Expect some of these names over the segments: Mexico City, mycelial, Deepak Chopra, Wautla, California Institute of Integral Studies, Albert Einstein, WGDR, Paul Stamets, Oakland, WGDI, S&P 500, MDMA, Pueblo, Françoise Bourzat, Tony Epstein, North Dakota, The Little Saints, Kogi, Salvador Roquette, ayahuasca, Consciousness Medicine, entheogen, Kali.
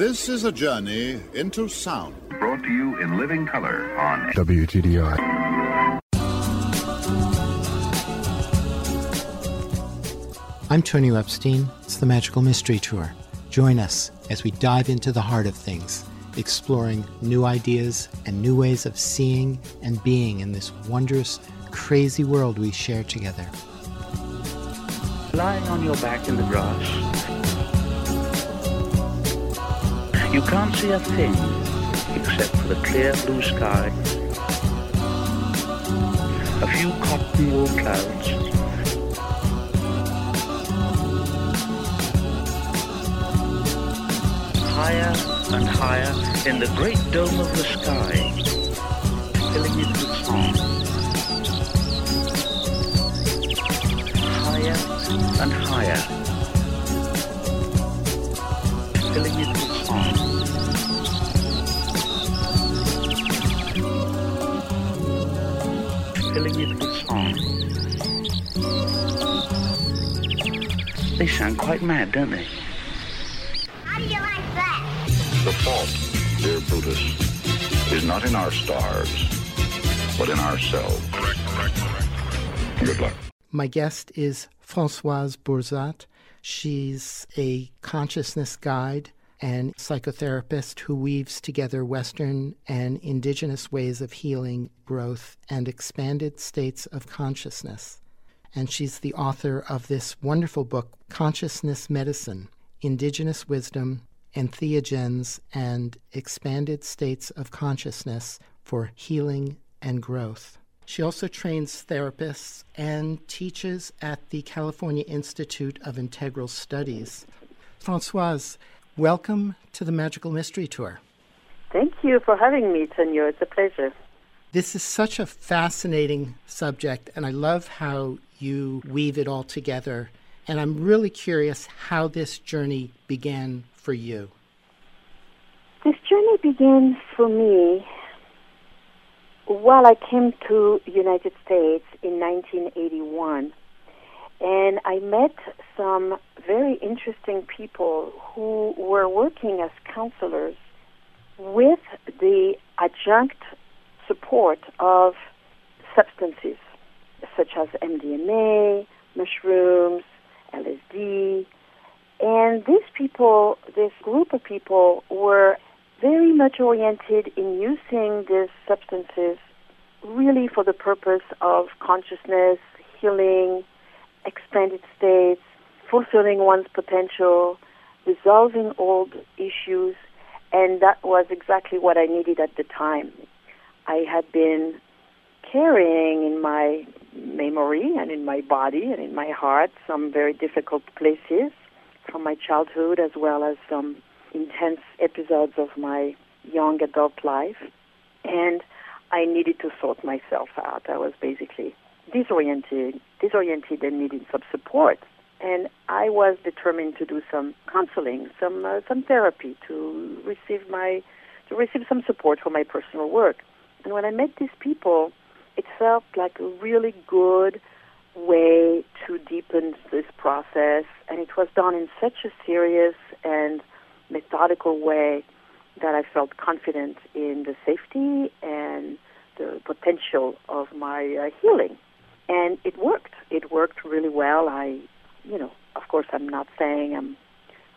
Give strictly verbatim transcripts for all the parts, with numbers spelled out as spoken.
This is a journey into sound. Brought to you in living color on W G D I. I'm Tony Epstein. It's the Magical Mystery Tour. Join us as we dive into the heart of things, exploring new ideas and new ways of seeing and being in this wondrous, crazy world we share together. Lying on your back in the grass, you can't see a thing except for the clear blue sky, a few cottonwool clouds, higher and higher in the great dome of the sky, filling it with song. Higher and higher, filling it with song. Filling it with song. They sound quite mad, don't they? The fault, dear Brutus, is not in our stars, but in ourselves. Correct, correct, correct. Good luck. My guest is Françoise Bourzat. She's a consciousness guide and psychotherapist who weaves together Western and indigenous ways of healing, growth, and expanded states of consciousness. And she's the author of this wonderful book, Consciousness Medicine, Indigenous Wisdom, Entheogens and Expanded States of Consciousness for Healing and Growth. She also trains therapists and teaches at the California Institute of Integral Studies. Françoise, welcome to the Magical Mystery Tour. Thank you for having me, Tonio. It's a pleasure. This is such a fascinating subject, and I love how you weave it all together. And I'm really curious how this journey began for you. This journey began for me while I came to United States in nineteen eighty-one. And I met some very interesting people who were working as counselors with the adjunct support of substances such as M D M A, mushrooms, L S D, and these people, this group of people, were very much oriented in using these substances really for the purpose of consciousness, healing, expanded states, fulfilling one's potential, resolving old issues, and that was exactly what I needed at the time. I had been carrying in my memory and in my body and in my heart some very difficult places from my childhood, as well as some intense episodes of my young adult life, and I needed to sort myself out. I was basically disoriented, disoriented and needed some support, and I was determined to do some counseling, some uh, some therapy to receive my to receive some support for my personal work. And when I met these people, it felt like a really good way to deepen this process, and it was done in such a serious and methodical way that I felt confident in the safety and the potential of my uh, healing. And it worked. It worked really well. I, you know, of course, I'm not saying I'm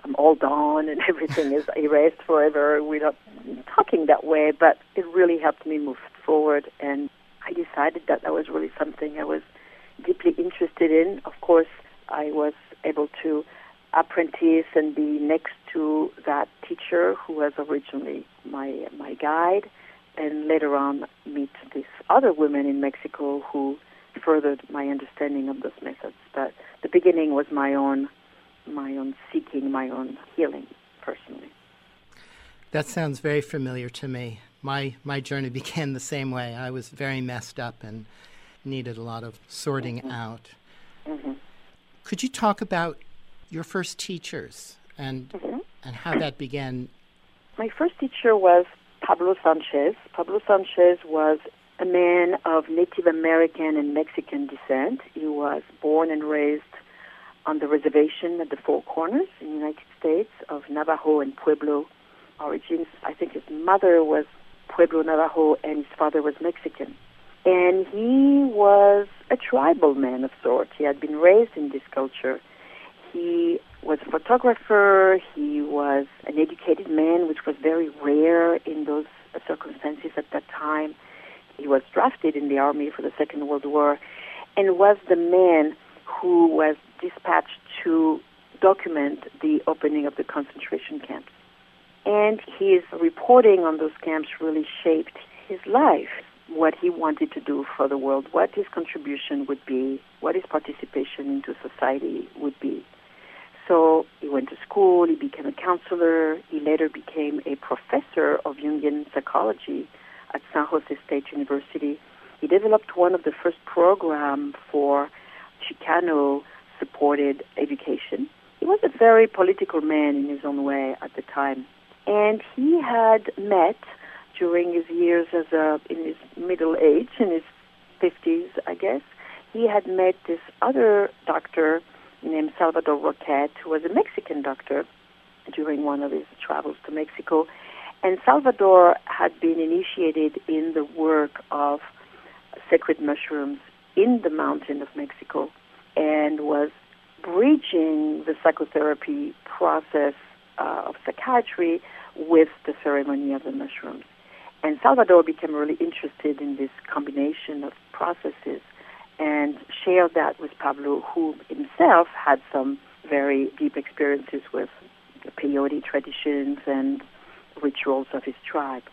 I'm all done and everything is erased forever. We're not talking that way, but it really helped me move forward, and I decided that that was really something I was deeply interested in. Of course, I was able to apprentice and be next to that teacher who was originally my my guide, and later on meet this other woman in Mexico who furthered my understanding of those methods. But the beginning was my own my own seeking, my own healing personally. That sounds very familiar to me. My my journey began the same way. I was very messed up and needed a lot of sorting mm-hmm. out. Mm-hmm. Could you talk about your first teachers and mm-hmm. and how that began? My first teacher was Pablo Sanchez. Pablo Sanchez was a man of Native American and Mexican descent. He was born and raised on the reservation at the Four Corners in the United States of Navajo and Pueblo origins. I think his mother was Pueblo Navajo and his father was Mexican. And he was a tribal man of sorts. He had been raised in this culture. He was a photographer. He was an educated man, which was very rare in those circumstances at that time. He was drafted in the army for the Second World War and was the man who was dispatched to document the opening of the concentration camps. And his reporting on those camps really shaped his life, what he wanted to do for the world, what his contribution would be, what his participation into society would be. So he went to school, he became a counselor, he later became a professor of Jungian psychology at San Jose State University. He developed one of the first programs for Chicano-supported education. He was a very political man in his own way at the time. And he had met during his years as a, in his middle age, in his fifties, I guess, he had met this other doctor named Salvador Roquette, who was a Mexican doctor during one of his travels to Mexico. And Salvador had been initiated in the work of sacred mushrooms in the mountain of Mexico and was bridging the psychotherapy process uh, of psychiatry with the ceremony of the mushrooms. And Salvador became really interested in this combination of processes and shared that with Pablo, who himself had some very deep experiences with the peyote traditions and rituals of his tribe.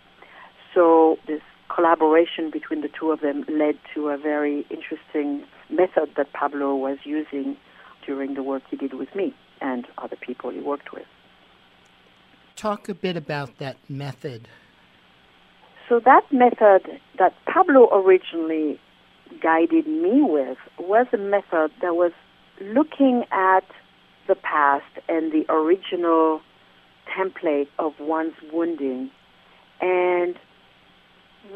So this collaboration between the two of them led to a very interesting method that Pablo was using during the work he did with me and other people he worked with. Talk a bit about that method. So that method that Pablo originally guided me with was a method that was looking at the past and the original template of one's wounding, and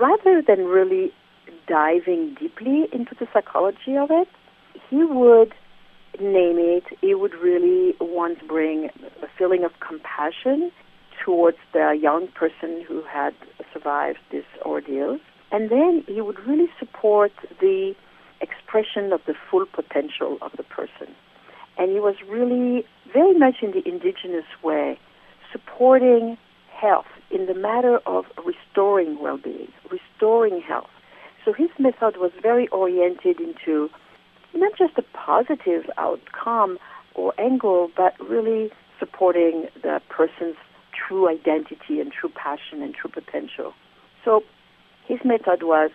rather than really diving deeply into the psychology of it, he would name it. He would really want to bring a feeling of compassion towards the young person who had survived this ordeal. And then he would really support the expression of the full potential of the person. And he was really very much in the indigenous way, supporting health in the matter of restoring well-being, restoring health. So his method was very oriented into not just a positive outcome or angle, but really supporting the person's true identity and true passion and true potential. So his method was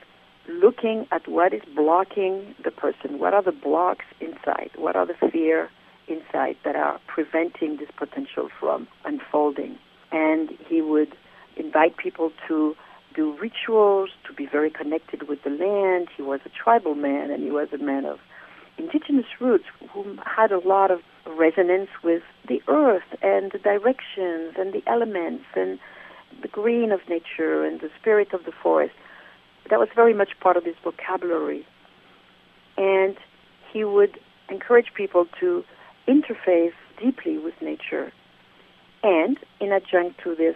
looking at what is blocking the person. What are the blocks inside? What are the fear inside that are preventing this potential from unfolding? And he would invite people to do rituals, to be very connected with the land. He was a tribal man, and he was a man of indigenous roots who had a lot of resonance with the earth and the directions and the elements and the green of nature and the spirit of the forest. That was very much part of his vocabulary. And he would encourage people to interface deeply with nature. And in adjunct to this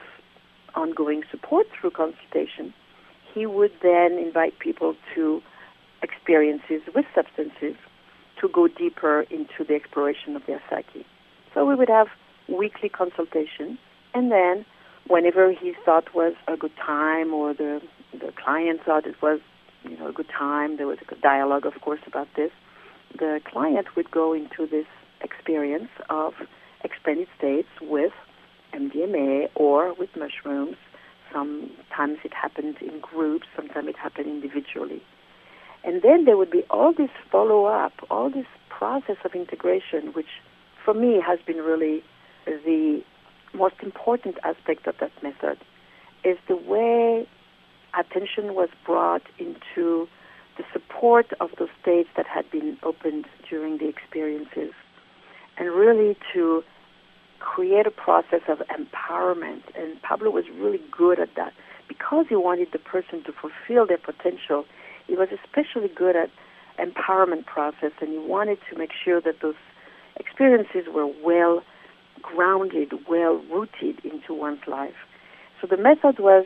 ongoing support through consultation, he would then invite people to experiences with substances to go deeper into the exploration of their psyche. So we would have weekly consultations, and then whenever he thought was a good time, or the the client thought it was, you know, a good time, there was a dialogue, of course, about this, the client would go into this experience of expanded states with M D M A or with mushrooms. Sometimes it happened in groups, sometimes it happened individually. And then there would be all this follow-up, all this process of integration, which for me has been really the most important aspect of that method, is the way attention was brought into the support of those states that had been opened during the experiences, and really to create a process of empowerment. And Pablo was really good at that. Because he wanted the person to fulfill their potential, he was especially good at empowerment process, and he wanted to make sure that those experiences were well grounded, well rooted into one's life. So the method was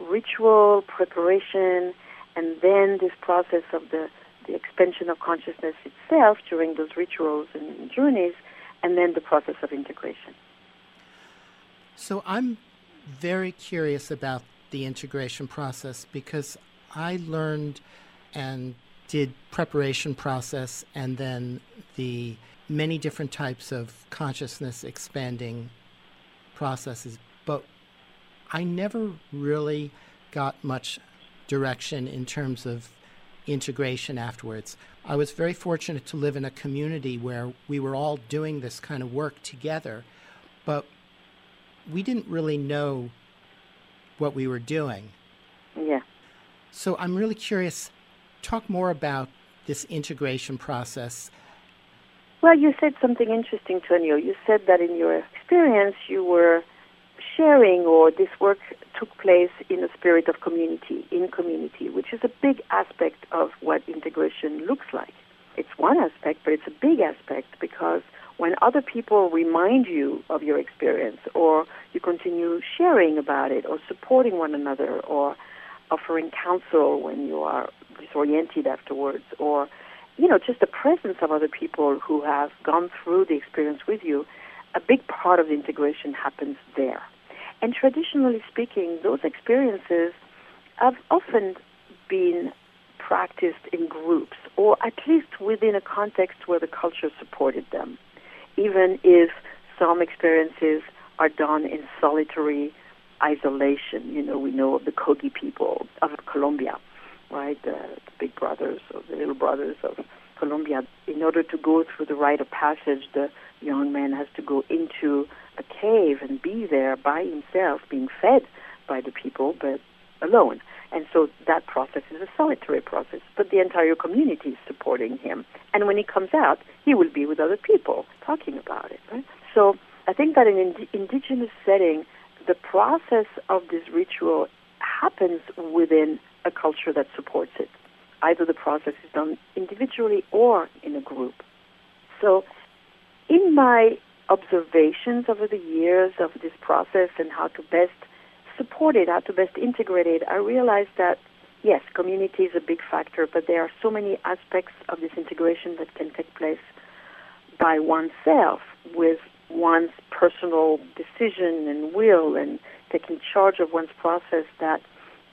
ritual preparation, and then this process of the, the expansion of consciousness itself during those rituals and journeys, and then the process of integration. So I'm very curious about the integration process, because I learned and did preparation process and then the many different types of consciousness expanding processes, but I never really got much direction in terms of integration afterwards. I was very fortunate to live in a community where we were all doing this kind of work together, but we didn't really know what we were doing. Yeah. So I'm really curious, talk more about this integration process. Well, you said something interesting, Tonio. You said that in your experience you were sharing, or this work took place in a spirit of community, in community, which is a big aspect of what integration looks like. It's one aspect, but it's a big aspect, because when other people remind you of your experience, or you continue sharing about it, or supporting one another, or offering counsel when you are disoriented afterwards, or, you know, just the presence of other people who have gone through the experience with you, a big part of the integration happens there. And traditionally speaking, those experiences have often been practiced in groups, or at least within a context where the culture supported them, even if some experiences are done in solitary isolation. You know, we know of the Kogi people of Colombia, right? The, the big brothers or the little brothers of Colombia. In order to go through the rite of passage, the young man has to go into a cave and be there by himself, being fed by the people, but alone. And so that process is a solitary process, but the entire community is supporting him. And when he comes out, he will be with other people talking about it, right? So I think that in ind- indigenous setting, the process of this ritual happens within a culture that supports it. Either the process is done individually or in a group. So in my observations over the years of this process and how to best support it, how to best integrate it, I realized that, yes, community is a big factor, but there are so many aspects of this integration that can take place by oneself, with one's personal decision and will and taking charge of one's process, that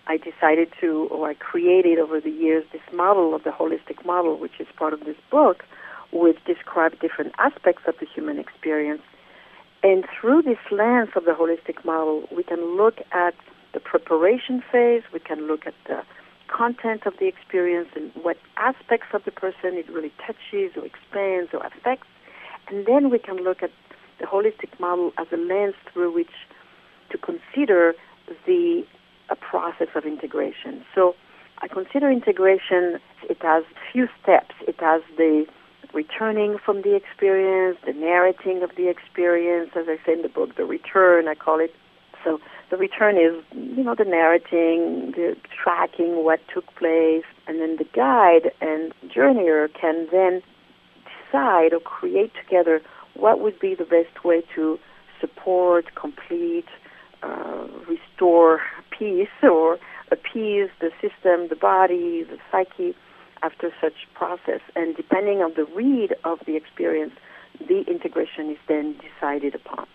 I decided to, or I created over the years, this model of the holistic model, which is part of this book, which describes different aspects of the human experience. And through this lens of the holistic model, we can look at the preparation phase, we can look at the content of the experience and what aspects of the person it really touches or expands or affects. And then we can look at the holistic model as a lens through which to consider the a process of integration. So I consider integration, it has few steps. It has the returning from the experience, the narrating of the experience, as I say in the book, the return, I call it. So the return is, you know, the narrating, the tracking what took place, and then the guide and journeyer can then decide or create together what would be the best way to support, complete, uh, restore peace, or appease the system, the body, the psyche, after such process. And depending on the read of the experience, the integration is then decided upon.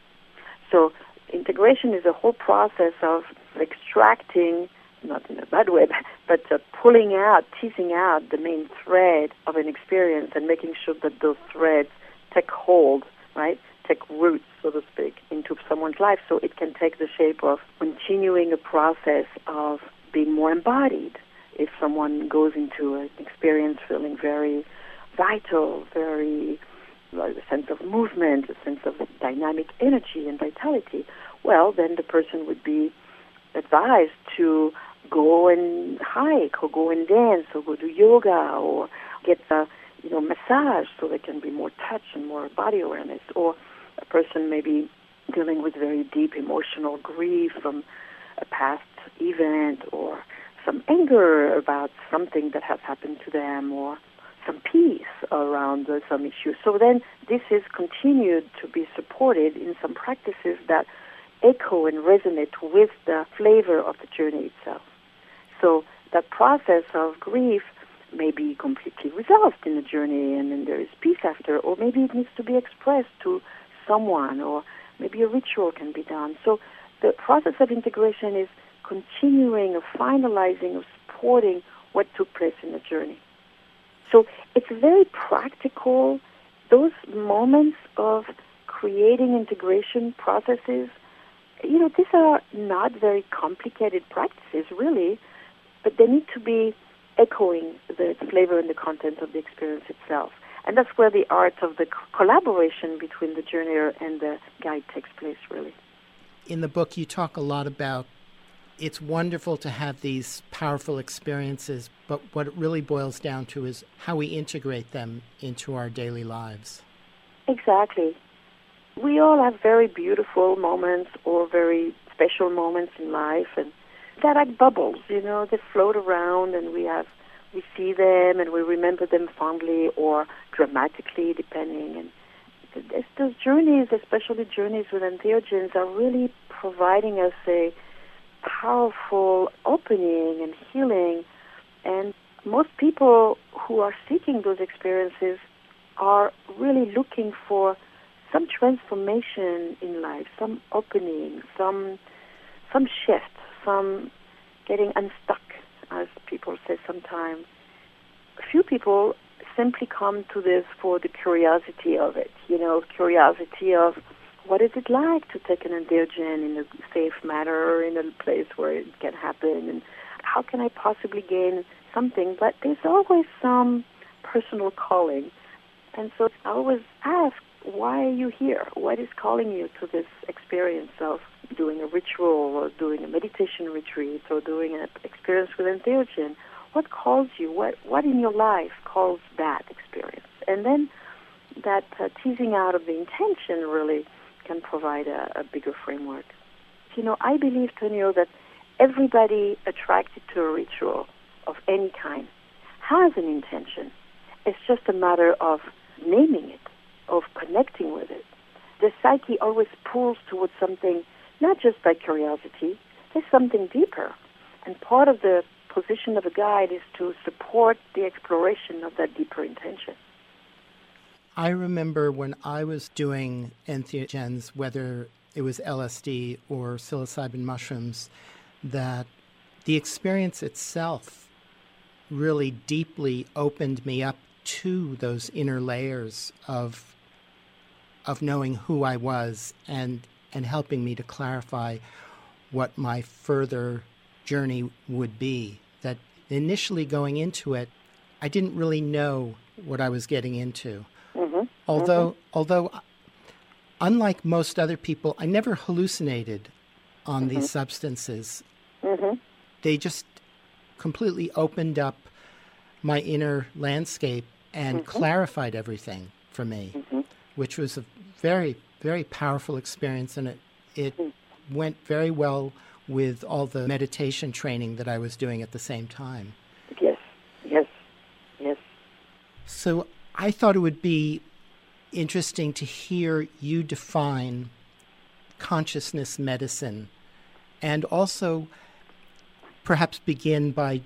So integration is a whole process of extracting, not in a bad way, but uh, pulling out, teasing out the main thread of an experience and making sure that those threads take hold, right, take root, so to speak, into someone's life, so it can take the shape of continuing a process of being more embodied. If someone goes into an experience feeling very vital, very like a sense of movement, a sense of dynamic energy and vitality, well, then the person would be advised to go and hike, or go and dance, or go do yoga, or get a you know massage, so there can be more touch and more body awareness. Or a person may be dealing with very deep emotional grief from a past event, or some anger about something that has happened to them, or some peace around uh, some issue. So then this is continued to be supported in some practices that echo and resonate with the flavor of the journey itself. So that process of grief may be completely resolved in the journey, and then there is peace after, or maybe it needs to be expressed to someone, or maybe a ritual can be done. So the process of integration is continuing or finalizing or supporting what took place in the journey. So it's very practical. Those moments of creating integration processes, you know, these are not very complicated practices, really, but they need to be echoing the flavor and the content of the experience itself. And that's where the art of the collaboration between the journeyer and the guide takes place, really. In the book, you talk a lot about it's wonderful to have these powerful experiences, but what it really boils down to is how we integrate them into our daily lives. Exactly. We all have very beautiful moments or very special moments in life, and they're like bubbles, you know, they float around, and we have, we see them and we remember them fondly or dramatically, depending. And those journeys, especially journeys with entheogens, are really providing us a powerful opening and healing. And most people who are seeking those experiences are really looking for some transformation in life, some opening, some some shift, some getting unstuck, as people say sometimes. Few people simply come to this for the curiosity of it, you know, curiosity of what is it like to take an entheogen in a safe manner, in a place where it can happen, and how can I possibly gain something? But there's always some personal calling. And so I always ask, why are you here? What is calling you to this experience of doing a ritual or doing a meditation retreat or doing an experience with entheogen? What calls you? What what in your life calls that experience? And then that uh, teasing out of the intention really can provide a, a bigger framework. You know, I believe, Tonio, that everybody attracted to a ritual of any kind has an intention. It's just a matter of naming it, of connecting with it. The psyche always pulls towards something, not just by curiosity, there's something deeper. And part of the position of a guide is to support the exploration of that deeper intention. I remember when I was doing entheogens, whether it was L S D or psilocybin mushrooms, that the experience itself really deeply opened me up to those inner layers of of knowing who I was, and and helping me to clarify what my further journey would be. That initially going into it, I didn't really know what I was getting into. Mm-hmm. Although, mm-hmm. although, unlike most other people, I never hallucinated on mm-hmm. these substances. Mm-hmm. They just completely opened up my inner landscape and mm-hmm. clarified everything for me, mm-hmm. which was a very, very powerful experience, and it, it mm-hmm. went very well with all the meditation training that I was doing at the same time. Yes, yes, yes. So I thought it would be interesting to hear you define consciousness medicine, and also perhaps begin by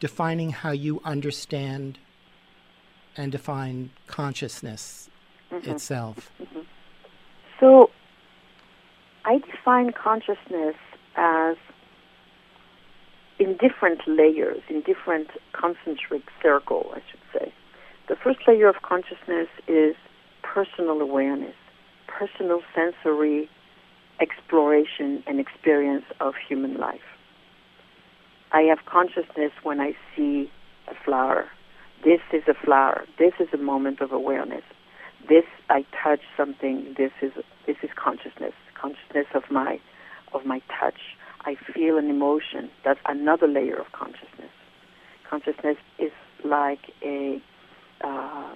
defining how you understand and define consciousness mm-hmm. itself. Mm-hmm. So I define consciousness as in different layers, in different concentric circle, I should say. The first layer of consciousness is personal awareness, personal sensory exploration and experience of human life. I have consciousness when I see a flower. This is a flower. This is a moment of awareness. This, I touch something. This is this is consciousness, consciousness of my of my touch. I feel an emotion. That's another layer of consciousness. Consciousness is like a Uh,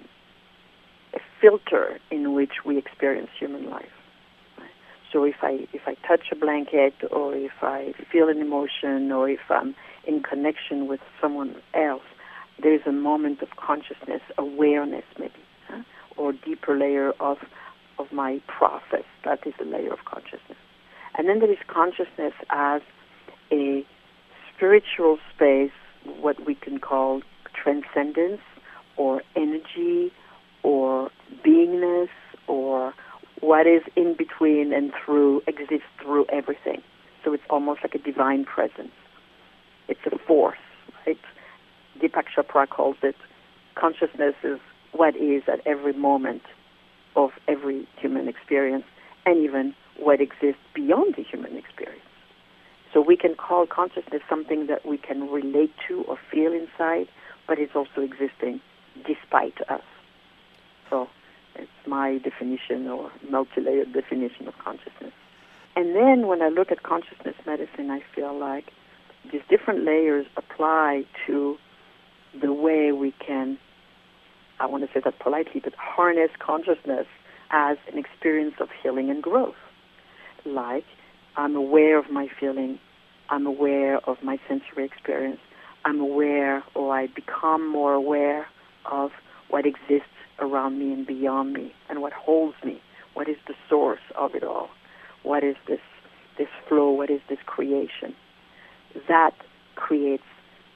a filter in which we experience human life. So if I if I touch a blanket, or if I feel an emotion, or if I'm in connection with someone else, there is a moment of consciousness, awareness maybe, huh? or deeper layer of of my process. That is a layer of consciousness. And then there is consciousness as a spiritual space, what we can call transcendence or energy or beingness or what is in between and through, exists through everything. So it's almost like a divine presence. It's a force, right? Deepak Chopra calls it consciousness is what is at every moment of every human experience and even what exists beyond the human experience. So we can call consciousness something that we can relate to or feel inside, but it's also existing despite us. So it's my definition or multi-layered definition of consciousness. And then when I look at consciousness medicine, I feel like these different layers apply to the way we can, I want to say that politely, but harness consciousness as an experience of healing and growth. Like, I'm aware of my feeling, I'm aware of my sensory experience, I'm aware, or I become more aware of what exists around me and beyond me, and what holds me, what is the source of it all, what is this, this flow, what is this creation. That creates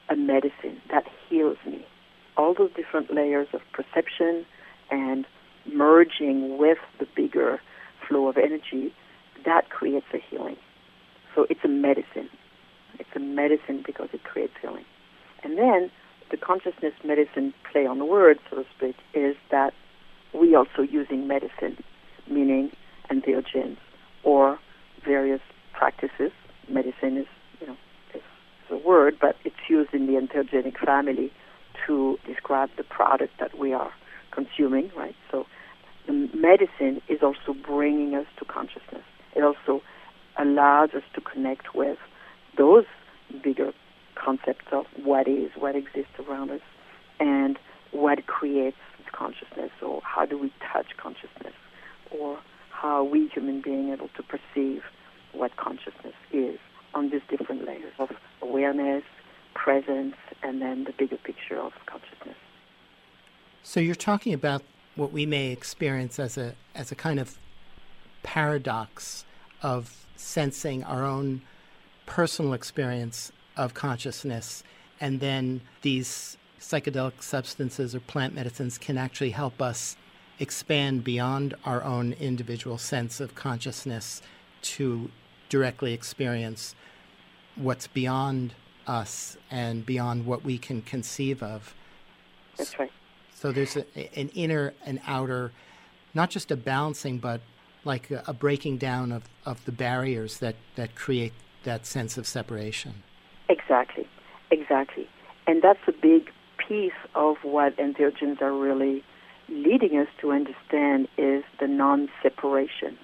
a medicine that heals me. All those different layers of perception and merging with the bigger flow of energy, that creates a healing. So it's a medicine. It's a medicine because it creates healing. And then the consciousness medicine play on the word, so to speak, is that we also using medicine, meaning entheogens or various practices. Medicine is, you know, is a word, but it's used in the entheogenic family to describe the product that we are consuming, right? So the medicine is also bringing us to consciousness. It also allows us to connect with those bigger concepts of what is, what exists around us, and what creates consciousness, or how do we touch consciousness, or how are we human beings able to perceive what consciousness is on these different layers of awareness, presence, and then the bigger picture of consciousness. So you're talking about what we may experience as a as a kind of paradox of sensing our own personal experience of consciousness, and then these psychedelic substances or plant medicines can actually help us expand beyond our own individual sense of consciousness to directly experience what's beyond us and beyond what we can conceive of. That's right. So there's a, an inner and outer, not just a balancing, but like a, a breaking down of, of the barriers that, that create that sense of separation. Exactly, exactly. And that's a big piece of what entheogens are really leading us to understand is the non-separation,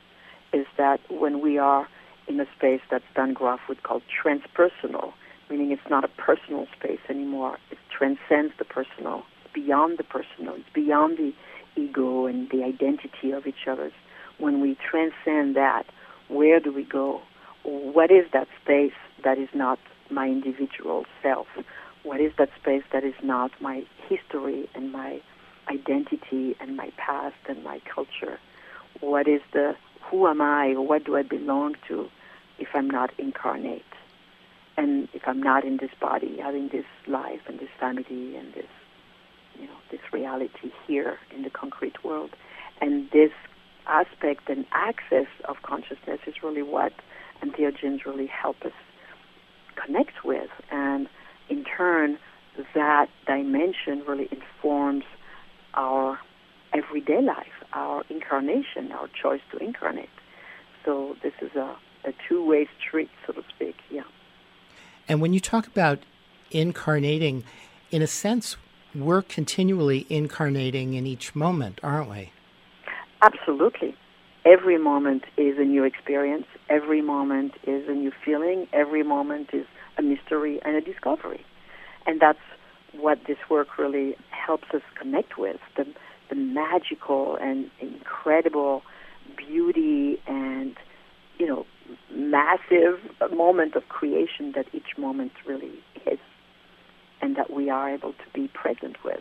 is that when we are in a space that Stan Grof would call transpersonal, meaning it's not a personal space anymore. It transcends the personal, beyond the personal, it's beyond the ego and the identity of each other's. When we transcend that, where do we go? What is that space that is not my individual self? What is that space that is not my history and my identity and my past and my culture? What is the, who am I? What do I belong to if I'm not incarnate? And if I'm not in this body, having this life and this family and this, you know, this reality here in the concrete world. And this aspect and access of consciousness is really what entheogens really help us connect with, and in turn that dimension really informs our everyday life, our incarnation, our choice to incarnate. So this is a, a two-way street, so to speak, yeah. And when you talk about incarnating, in a sense, we're continually incarnating in each moment, aren't we? Absolutely. Every moment is a new experience. Every moment is a new feeling. Every moment is a mystery and a discovery. And that's what this work really helps us connect with, the, the magical and incredible beauty and, you know, massive moment of creation that each moment really is, and that we are able to be present with.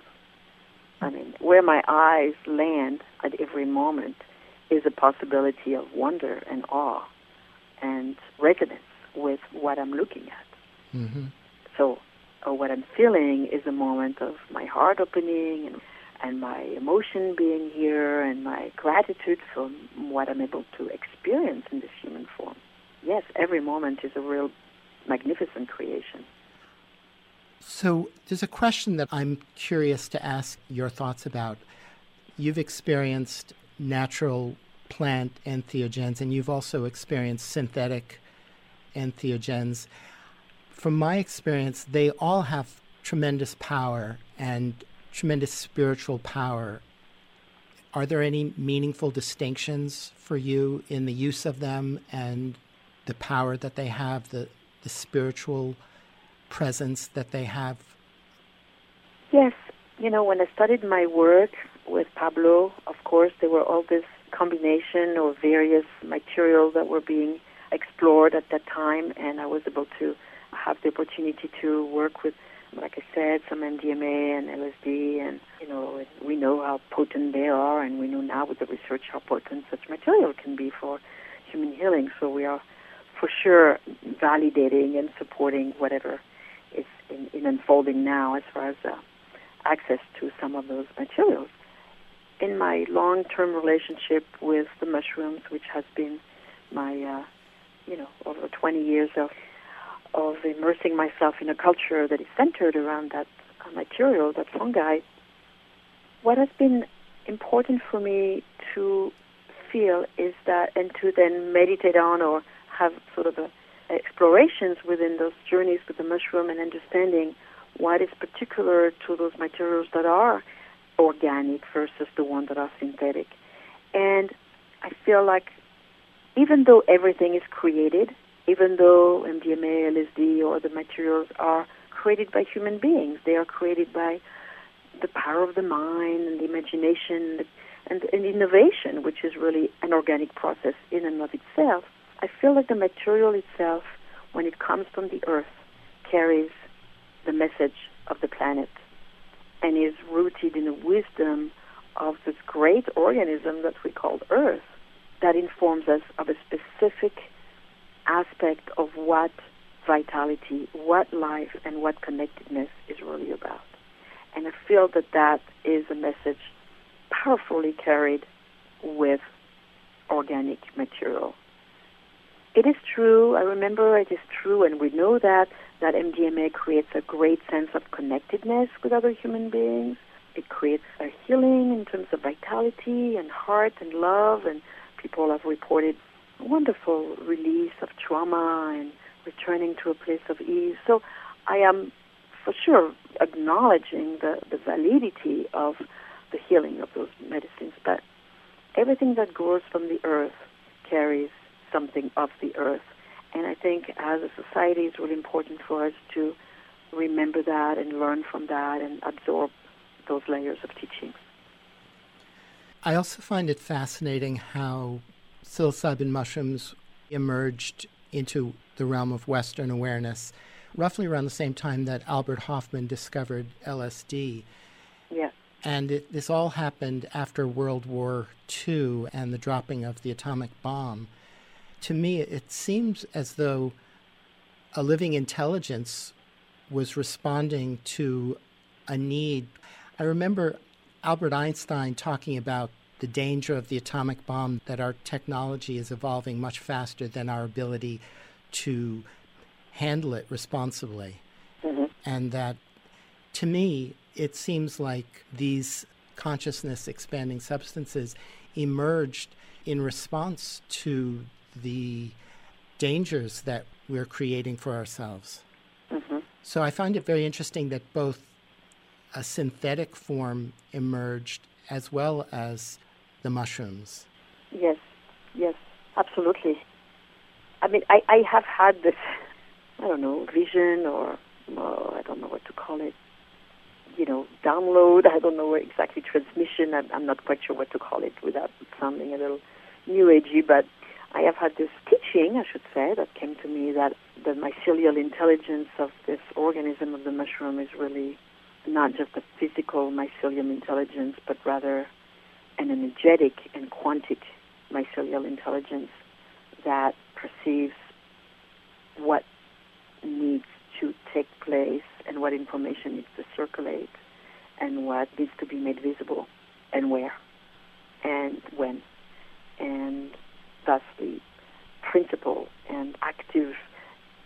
I mean, where my eyes land at every moment is a possibility of wonder and awe and resonance with what I'm looking at. Mm-hmm. So uh, what I'm feeling is a moment of my heart opening and, and my emotion being here and my gratitude for what I'm able to experience in this human form. Yes, every moment is a real magnificent creation. So there's a question that I'm curious to ask your thoughts about. You've experienced natural plant entheogens, and you've also experienced synthetic entheogens. From my experience, they all have tremendous power and tremendous spiritual power. Are there any meaningful distinctions for you in the use of them and the power that they have, the, the spiritual presence that they have? Yes. You know, when I started my work with Pablo, of course, there were all this combination of various materials that were being explored at that time, and I was able to have the opportunity to work with, like I said, some M D M A and L S D, and, you know, we know how potent they are, and we know now with the research how potent such material can be for human healing, so we are for sure validating and supporting whatever is in, in unfolding now as far as uh, access to some of those materials. In my long-term relationship with the mushrooms, which has been my, uh, you know, over twenty years of of immersing myself in a culture that is centered around that material, that fungi, what has been important for me to feel is that, and to then meditate on or have sort of a, explorations within those journeys with the mushroom and understanding what is particular to those materials that are organic versus the ones that are synthetic. And I feel like even though everything is created, even though M D M A, L S D, or the materials are created by human beings, they are created by the power of the mind and the imagination and, and innovation, which is really an organic process in and of itself. I feel like the material itself, when it comes from the earth, carries the message of the planet and is rooted in the wisdom of this great organism that we call Earth that informs us of a specific aspect of what vitality, what life, and what connectedness is really about. And I feel that that is a message powerfully carried with organic material. It is true, I remember it is true, and we know that, that M D M A creates a great sense of connectedness with other human beings. It creates a healing in terms of vitality and heart and love, and people have reported a wonderful release of trauma and returning to a place of ease. So I am for sure acknowledging the, the validity of the healing of those medicines, but everything that grows from the earth carries something of the earth. And I think as a society, it's really important for us to remember that and learn from that and absorb those layers of teaching. I also find it fascinating how psilocybin mushrooms emerged into the realm of Western awareness roughly around the same time that Albert Hoffman discovered L S D. Yeah. And it, this all happened after World War Two and the dropping of the atomic bomb. To me, it seems as though a living intelligence was responding to a need. I remember Albert Einstein talking about the danger of the atomic bomb, that our technology is evolving much faster than our ability to handle it responsibly. Mm-hmm. And that, to me, it seems like these consciousness-expanding substances emerged in response to the dangers that we're creating for ourselves. Mm-hmm. So I find it very interesting that both a synthetic form emerged as well as the mushrooms. Yes, yes, absolutely. I mean, I, I have had this, I don't know, vision or, well, I don't know what to call it, you know, download, I don't know exactly, transmission, I'm, I'm not quite sure what to call it without sounding a little new agey, but I have had this teaching, I should say, that came to me that the mycelial intelligence of this organism of the mushroom is really not just a physical mycelium intelligence, but rather an energetic and quantic mycelial intelligence that perceives and what information needs to circulate and what needs to be made visible and where and when. And that's the principle and active,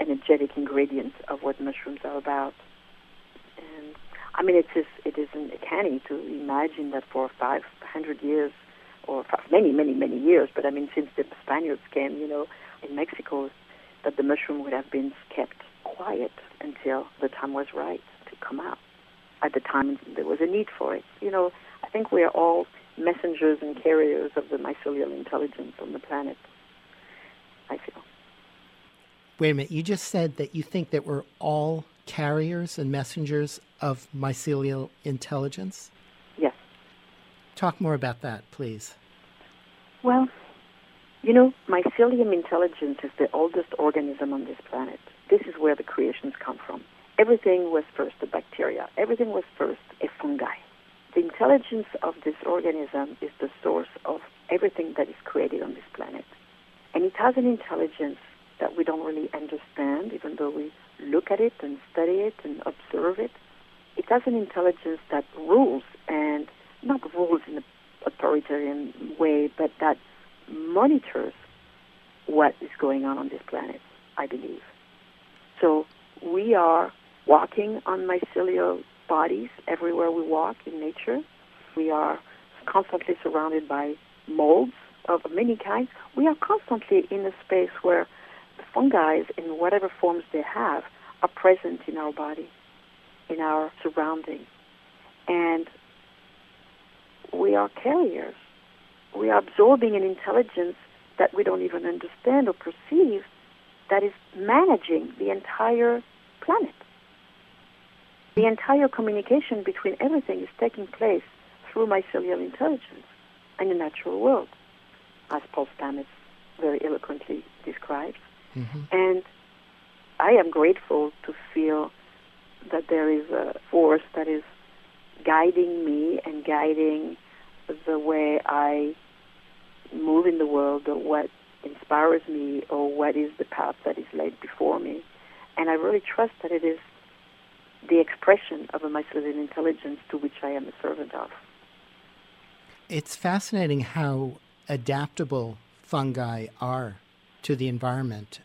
energetic ingredients of what mushrooms are about. And I mean, it's just, it is uncanny to imagine that for five hundred years, or many, many, many years, but I mean, since the Spaniards came, you know, in Mexico, that the mushroom would have been kept quiet until the time was right to come out. At the time, there was a need for it. You know, I think we are all messengers and carriers of the mycelial intelligence on the planet, I feel. Wait a minute, you just said that you think that we're all carriers and messengers of mycelial intelligence? Yes. Talk more about that, please. Well, you know, mycelium intelligence is the oldest organism on this planet. This is where the creations come from. Everything was first a bacteria. Everything was first a fungi. The intelligence of this organism is the source of everything that is created on this planet. And it has an intelligence that we don't really understand, even though we look at it and study it and observe it. It has an intelligence that rules, and not rules in an authoritarian way, but that monitors what is going on on this planet, I believe. So we are walking on mycelial bodies everywhere we walk in nature. We are constantly surrounded by molds of many kinds. We are constantly in a space where the fungi, in whatever forms they have, are present in our body, in our surrounding. And we are carriers. We are absorbing an intelligence that we don't even understand or perceive, that is managing the entire planet. The entire communication between everything is taking place through mycelial intelligence and the natural world, as Paul Stamets very eloquently describes. Mm-hmm. And I am grateful to feel that there is a force that is guiding me and guiding the way I move in the world, or what inspires me, or what is the path that is laid before me. And I really trust that it is the expression of a mycelial intelligence to which I am a servant of. It's fascinating how adaptable fungi are to the environment.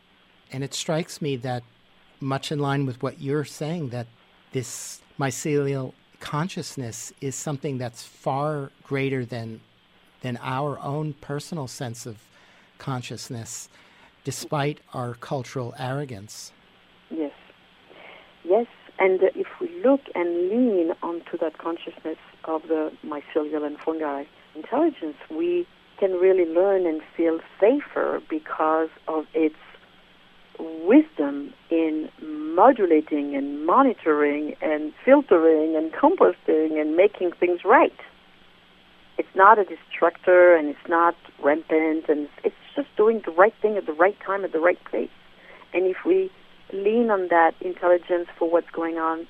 And it strikes me that, much in line with what you're saying, that this mycelial consciousness is something that's far greater than than our own personal sense of consciousness, despite our cultural arrogance. Yes. Yes, and if we look and lean onto that consciousness of the mycelial and fungi intelligence, we can really learn and feel safer because of its wisdom in modulating and monitoring and filtering and composting and making things right. It's not a destructor, and it's not rampant, and it's just doing the right thing at the right time at the right place. And if we lean on that intelligence for what's going on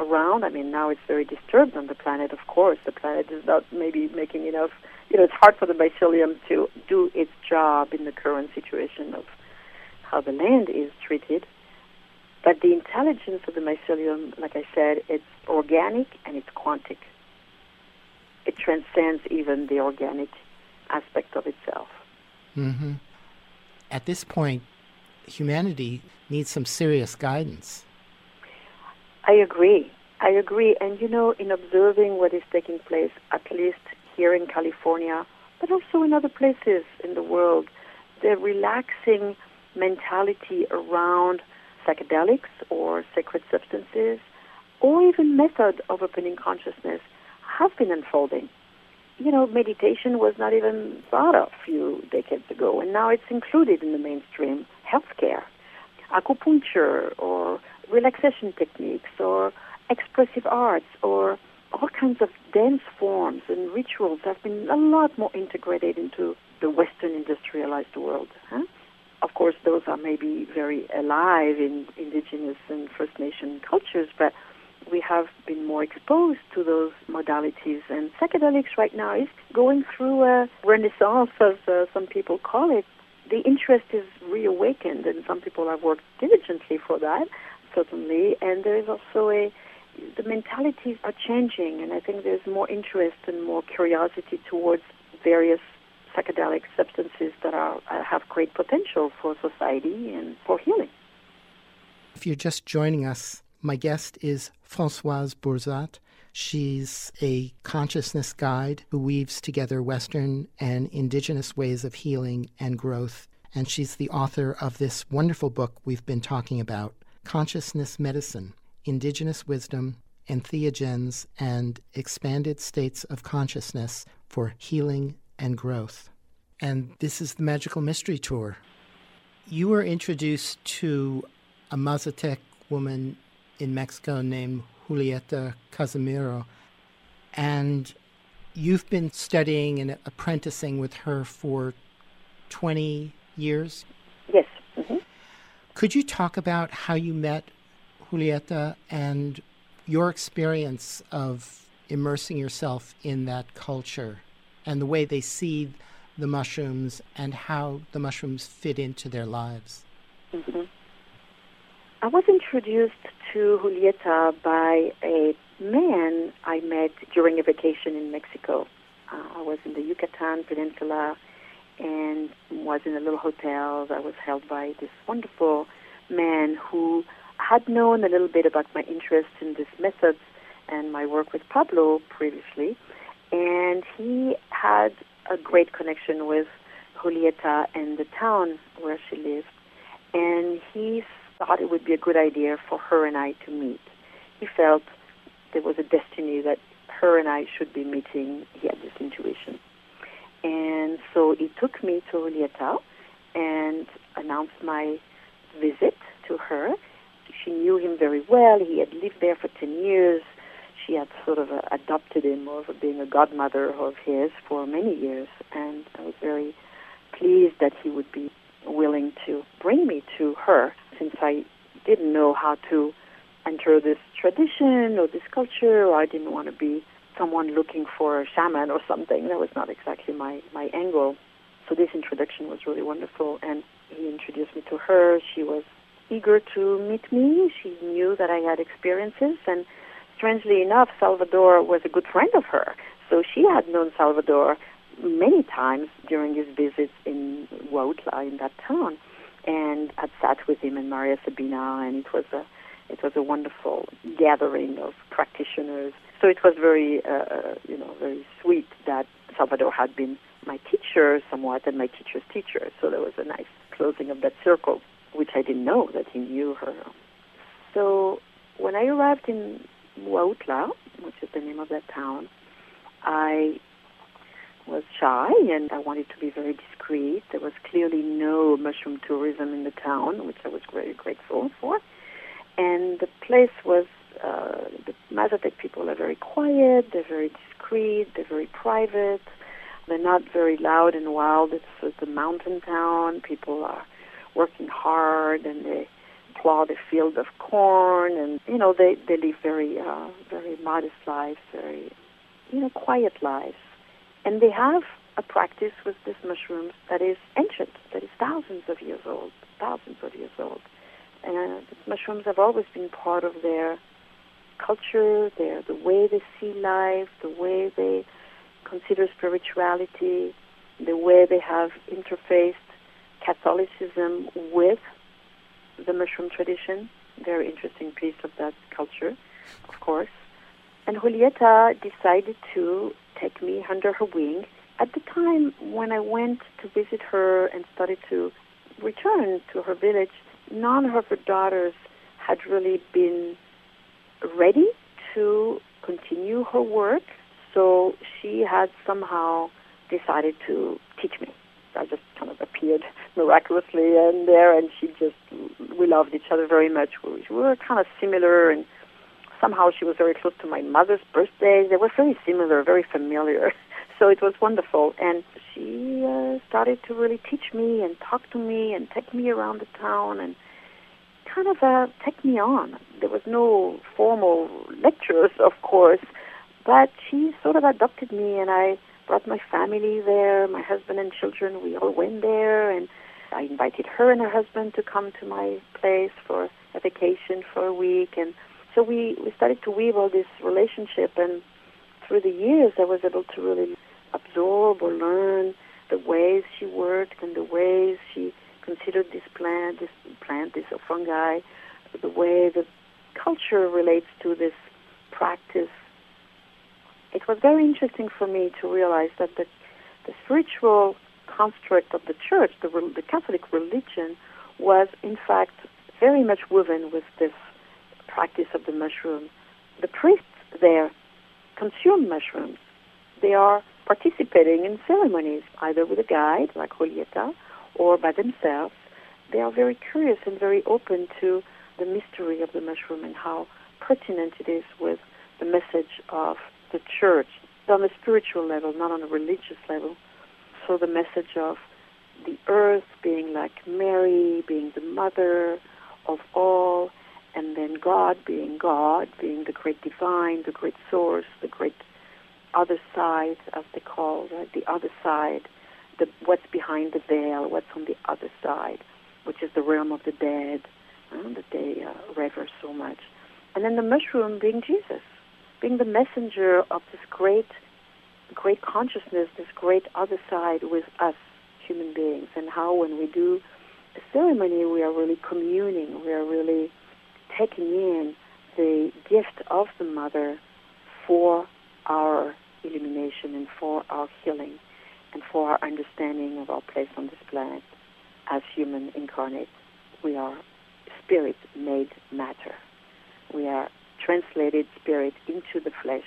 around, I mean, now it's very disturbed on the planet, of course. The planet is not maybe making enough, you know, it's hard for the mycelium to do its job in the current situation of how the land is treated. But the intelligence of the mycelium, like I said, it's organic and it's quantic. It transcends even the organic aspect of itself. Mm-hmm. At this point, humanity needs some serious guidance. I agree. I agree. And, you know, in observing what is taking place, at least here in California, but also in other places in the world, the relaxing mentality around psychedelics or sacred substances, or even method of opening consciousness, has been unfolding. You know, meditation was not even thought of a few decades ago, and now it's included in the mainstream healthcare. Acupuncture, or relaxation techniques, or expressive arts, or all kinds of dance forms and rituals have been a lot more integrated into the Western industrialized world. Huh? Of course, those are maybe very alive in Indigenous and First Nation cultures, but we have been more exposed to those modalities. And psychedelics right now is going through a renaissance, as uh, some people call it. The interest is reawakened, and some people have worked diligently for that. certainly, and there is also a, the mentalities are changing, and I think there's more interest and more curiosity towards various psychedelic substances that are have great potential for society and for healing. If you're just joining us, my guest is Françoise Bourzat. She's a consciousness guide who weaves together Western and indigenous ways of healing and growth. And she's the author of this wonderful book we've been talking about, Consciousness Medicine, Indigenous Wisdom, Entheogens, and Expanded States of Consciousness for Healing and Growth. And this is the Magical Mystery Tour. You were introduced to a Mazatec woman in Mexico named Julieta Casimiro, and you've been studying and apprenticing with her for twenty years? Yes. Mm-hmm. Could you talk about how you met Julieta and your experience of immersing yourself in that culture and the way they see the mushrooms and how the mushrooms fit into their lives? Mm-hmm. I was introduced to Julieta by a man I met during a vacation in Mexico. Uh, I was in the Yucatan Peninsula and was in a little hotel that was held by this wonderful man who had known a little bit about my interest in these methods and my work with Pablo previously. And he had a great connection with Julieta and the town where she lived. And he thought it would be a good idea for her and I to meet. He felt there was a destiny that her and I should be meeting. He had this intuition. And so he took me to Julieta and announced my visit to her. She knew him very well. He had lived there for ten years. She had sort of adopted him over being a godmother of his for many years. And I was very pleased that he would be willing to bring me to her, since I didn't know how to enter this tradition or this culture, or I didn't want to be someone looking for a shaman or something. That was not exactly my, my angle. So this introduction was really wonderful, and he introduced me to her. She was eager to meet me. She knew that I had experiences, and strangely enough, Salvador was a good friend of her. So she had known Salvador many times during his visits in Wautla, in that town, and had sat with him and Maria Sabina, and it was a it was a wonderful gathering of practitioners. So it was very, uh, you know, very sweet that Salvador had been my teacher somewhat and my teacher's teacher. So there was a nice closing of that circle, which I didn't know that he knew her. So when I arrived in Wautla, which is the name of that town, I was shy and I wanted to be very discreet. There was clearly no mushroom tourism in the town, which I was very grateful for. And the place was, Uh, the Mazatec people are very quiet, they're very discreet, they're very private, they're not very loud and wild. It's, it's a mountain town. People are working hard and they plow the field of corn, and, you know, they, they live very, uh, very modest lives, very, you know, quiet lives. And they have a practice with these mushrooms that is ancient, that is thousands of years old, thousands of years old. And uh, mushrooms have always been part of their culture, their, the way they see life, the way they consider spirituality, the way they have interfaced Catholicism with the mushroom tradition. Very interesting piece of that culture, of course. And Julieta decided to take me under her wing. At the time when I went to visit her and started to return to her village, none of her daughters had really been ready to continue her work, so she had somehow decided to teach me. I just kind of appeared miraculously in there, and she just, we loved each other very much. We were kind of similar, and somehow she was very close to my mother's birthday. They were very similar, very familiar, so it was wonderful. And she uh, started to really teach me and talk to me and take me around the town and kind of uh, take me on. There was no formal lectures, of course, but she sort of adopted me, and I brought my family there, my husband and children. We all went there, and I invited her and her husband to come to my place for a vacation for a week. And so we, we started to weave all this relationship. And through the years, I was able to really absorb or learn the ways she worked and the ways she considered this plant, this plant, this fungi, the way the culture relates to this practice. It was very interesting for me to realize that the, the spiritual construct of the church, the, the Catholic religion, was in fact very much woven with this practice of the mushroom. The priests there consume mushrooms. They are participating in ceremonies, either with a guide, like Julieta, or by themselves. They are very curious and very open to the mystery of the mushroom and how pertinent it is with the message of the church, on a spiritual level, not on a religious level. So the message of the earth being like Mary, being the mother of all, and then God being God, being the great divine, the great source, the great other side, as they call it, right? The other side, the, what's behind the veil, what's on the other side, which is the realm of the dead, right? That they uh, revere so much. And then the mushroom being Jesus, being the messenger of this great, great consciousness, this great other side with us human beings, and how when we do a ceremony, we are really communing, we are really taking in the gift of the mother for our illumination and for our healing and for our understanding of our place on this planet as human incarnate. We are spirit made matter. We are translated spirit into the flesh.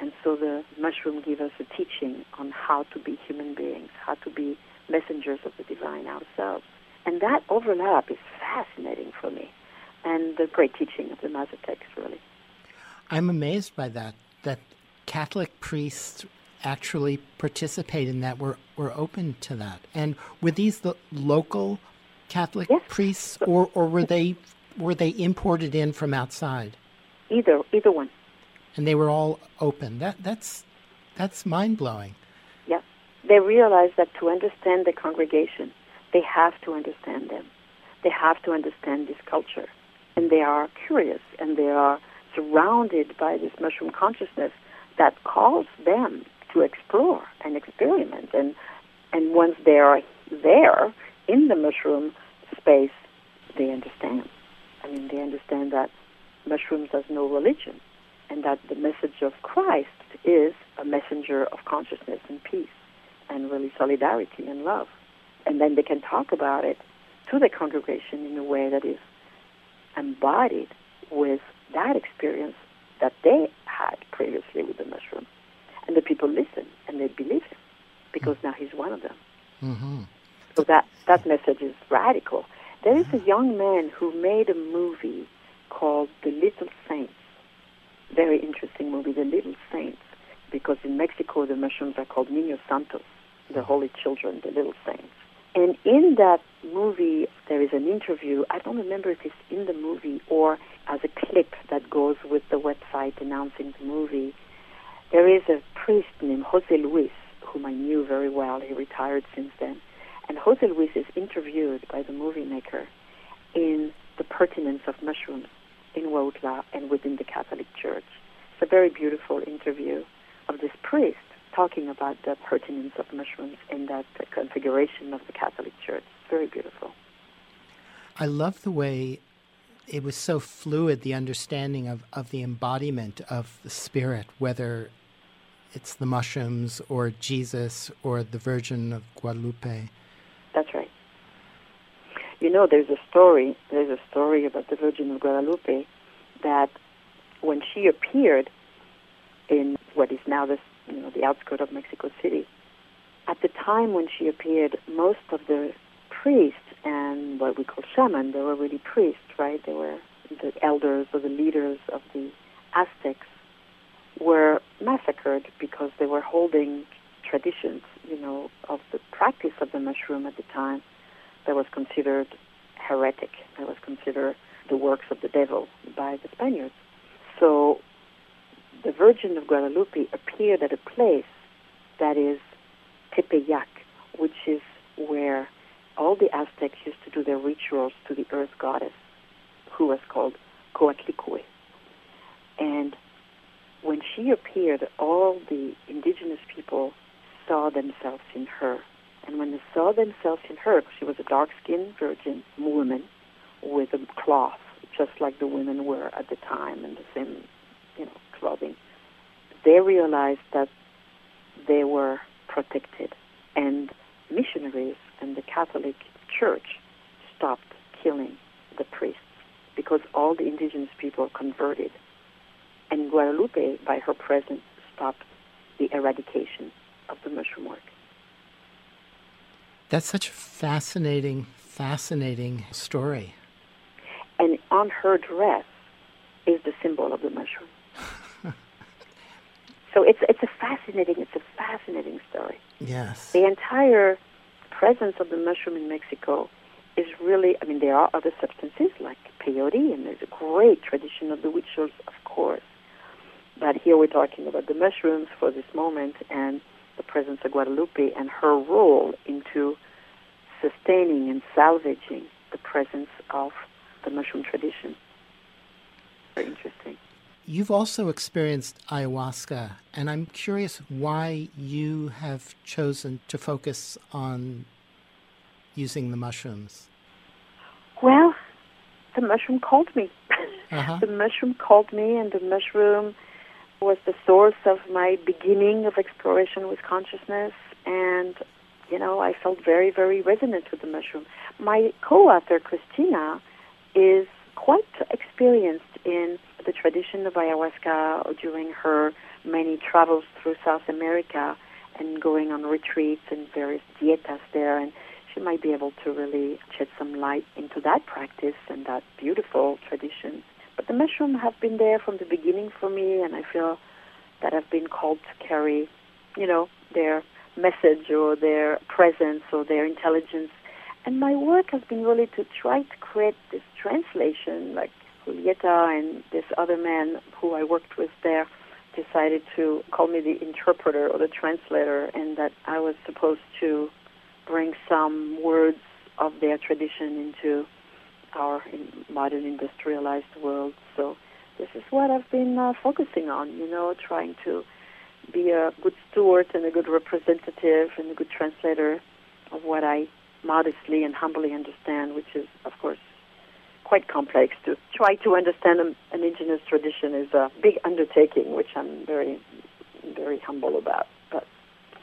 And so the mushroom gives us a teaching on how to be human beings, how to be messengers of the divine ourselves. And that overlap is fascinating for me, and the great teaching of the Mazatec, really. I'm amazed by that, that Catholic priests actually participate in that, we're, we're open to that. And were these the local Catholic yes. priests, or, or were they were they imported in from outside? Either, either one. And they were all open. That that's that's mind-blowing. Yeah. They realized that to understand the congregation, they have to understand them. They have to understand this culture. And they are curious, and they are surrounded by this mushroom consciousness that calls them to explore and experiment. And and once they are there in the mushroom space, they understand. I mean, they understand that mushrooms has no religion, and that the message of Christ is a messenger of consciousness and peace and really solidarity and love. And then they can talk about it to the congregation in a way that is embodied with that experience that they had previously with the mushroom. And the people listen, and they believe him, because now he's one of them. Mm-hmm. So that, that message is radical. There is a young man who made a movie called The Little Saints. Very interesting movie, The Little Saints, because in Mexico the mushrooms are called Niños Santos, the holy children, the little saints. And in that movie, there is an interview. I don't remember if it's in the movie or as a clip that goes with the website announcing the movie. There is a priest named Jose Luis, whom I knew very well. He retired since then. And Jose Luis is interviewed by the movie maker in the pertinence of mushrooms in Wautla and within the Catholic Church. It's a very beautiful interview of this priest talking about the pertinence of mushrooms in that configuration of the Catholic Church. It's very beautiful. I love the way it was so fluid, the understanding of, of the embodiment of the spirit, whether it's the mushrooms or Jesus or the Virgin of Guadalupe. That's right. You know, there's a story, there's a story about the Virgin of Guadalupe that when she appeared in what is now the, you know, the outskirts of Mexico City, at the time when she appeared, most of the priests and what we call shaman, they were really priests, right? They were the elders or the leaders of the Aztecs, were massacred because they were holding traditions, you know, of the practice of the mushroom at the time. That was considered heretic. That was considered the works of the devil by the Spaniards. So the Virgin of Guadalupe appeared at a place that is Tepeyac, which is where all the Aztecs used to do their rituals to the earth goddess, who was called Coatlicue. And when she appeared, all the indigenous people saw themselves in her. And when they saw themselves in her, she was a dark-skinned virgin woman with a cloth, just like the women were at the time, and the same, you know, clothing, they realized that they were protected. And missionaries and the Catholic Church stopped killing the priests because all the indigenous people converted. And Guadalupe, by her presence, stopped the eradication of the mushroom work. That's such a fascinating, fascinating story. And on her dress is the symbol of the mushroom. So it's it's a fascinating, it's a fascinating story. Yes. The entire presence of the mushroom in Mexico is really, I mean, there are other substances like peyote, and there's a great tradition of the rituals, of course. But here we're talking about the mushrooms for this moment, and the presence of Guadalupe and her role into sustaining and salvaging the presence of the mushroom tradition. Very interesting. You've also experienced ayahuasca, and I'm curious why you have chosen to focus on using the mushrooms. Well, the mushroom called me. Uh-huh. The mushroom called me, and the mushroom was the source of my beginning of exploration with consciousness, and, you know, I felt very, very resonant with the mushroom. My co-author, Christina, is quite experienced in the tradition of ayahuasca during her many travels through South America and going on retreats and various dietas there, and she might be able to really shed some light into that practice and that beautiful tradition. But the mushroom have been there from the beginning for me, and I feel that I've been called to carry, you know, their message or their presence or their intelligence. And my work has been really to try to create this translation, like Julieta and this other man who I worked with there decided to call me the interpreter or the translator, and that I was supposed to bring some words of their tradition into our modern industrialized world. So this is what I've been uh, focusing on, you know, trying to be a good steward and a good representative and a good translator of what I modestly and humbly understand, which is, of course, quite complex. To try to understand an indigenous tradition is a big undertaking, which I'm very, very humble about. But,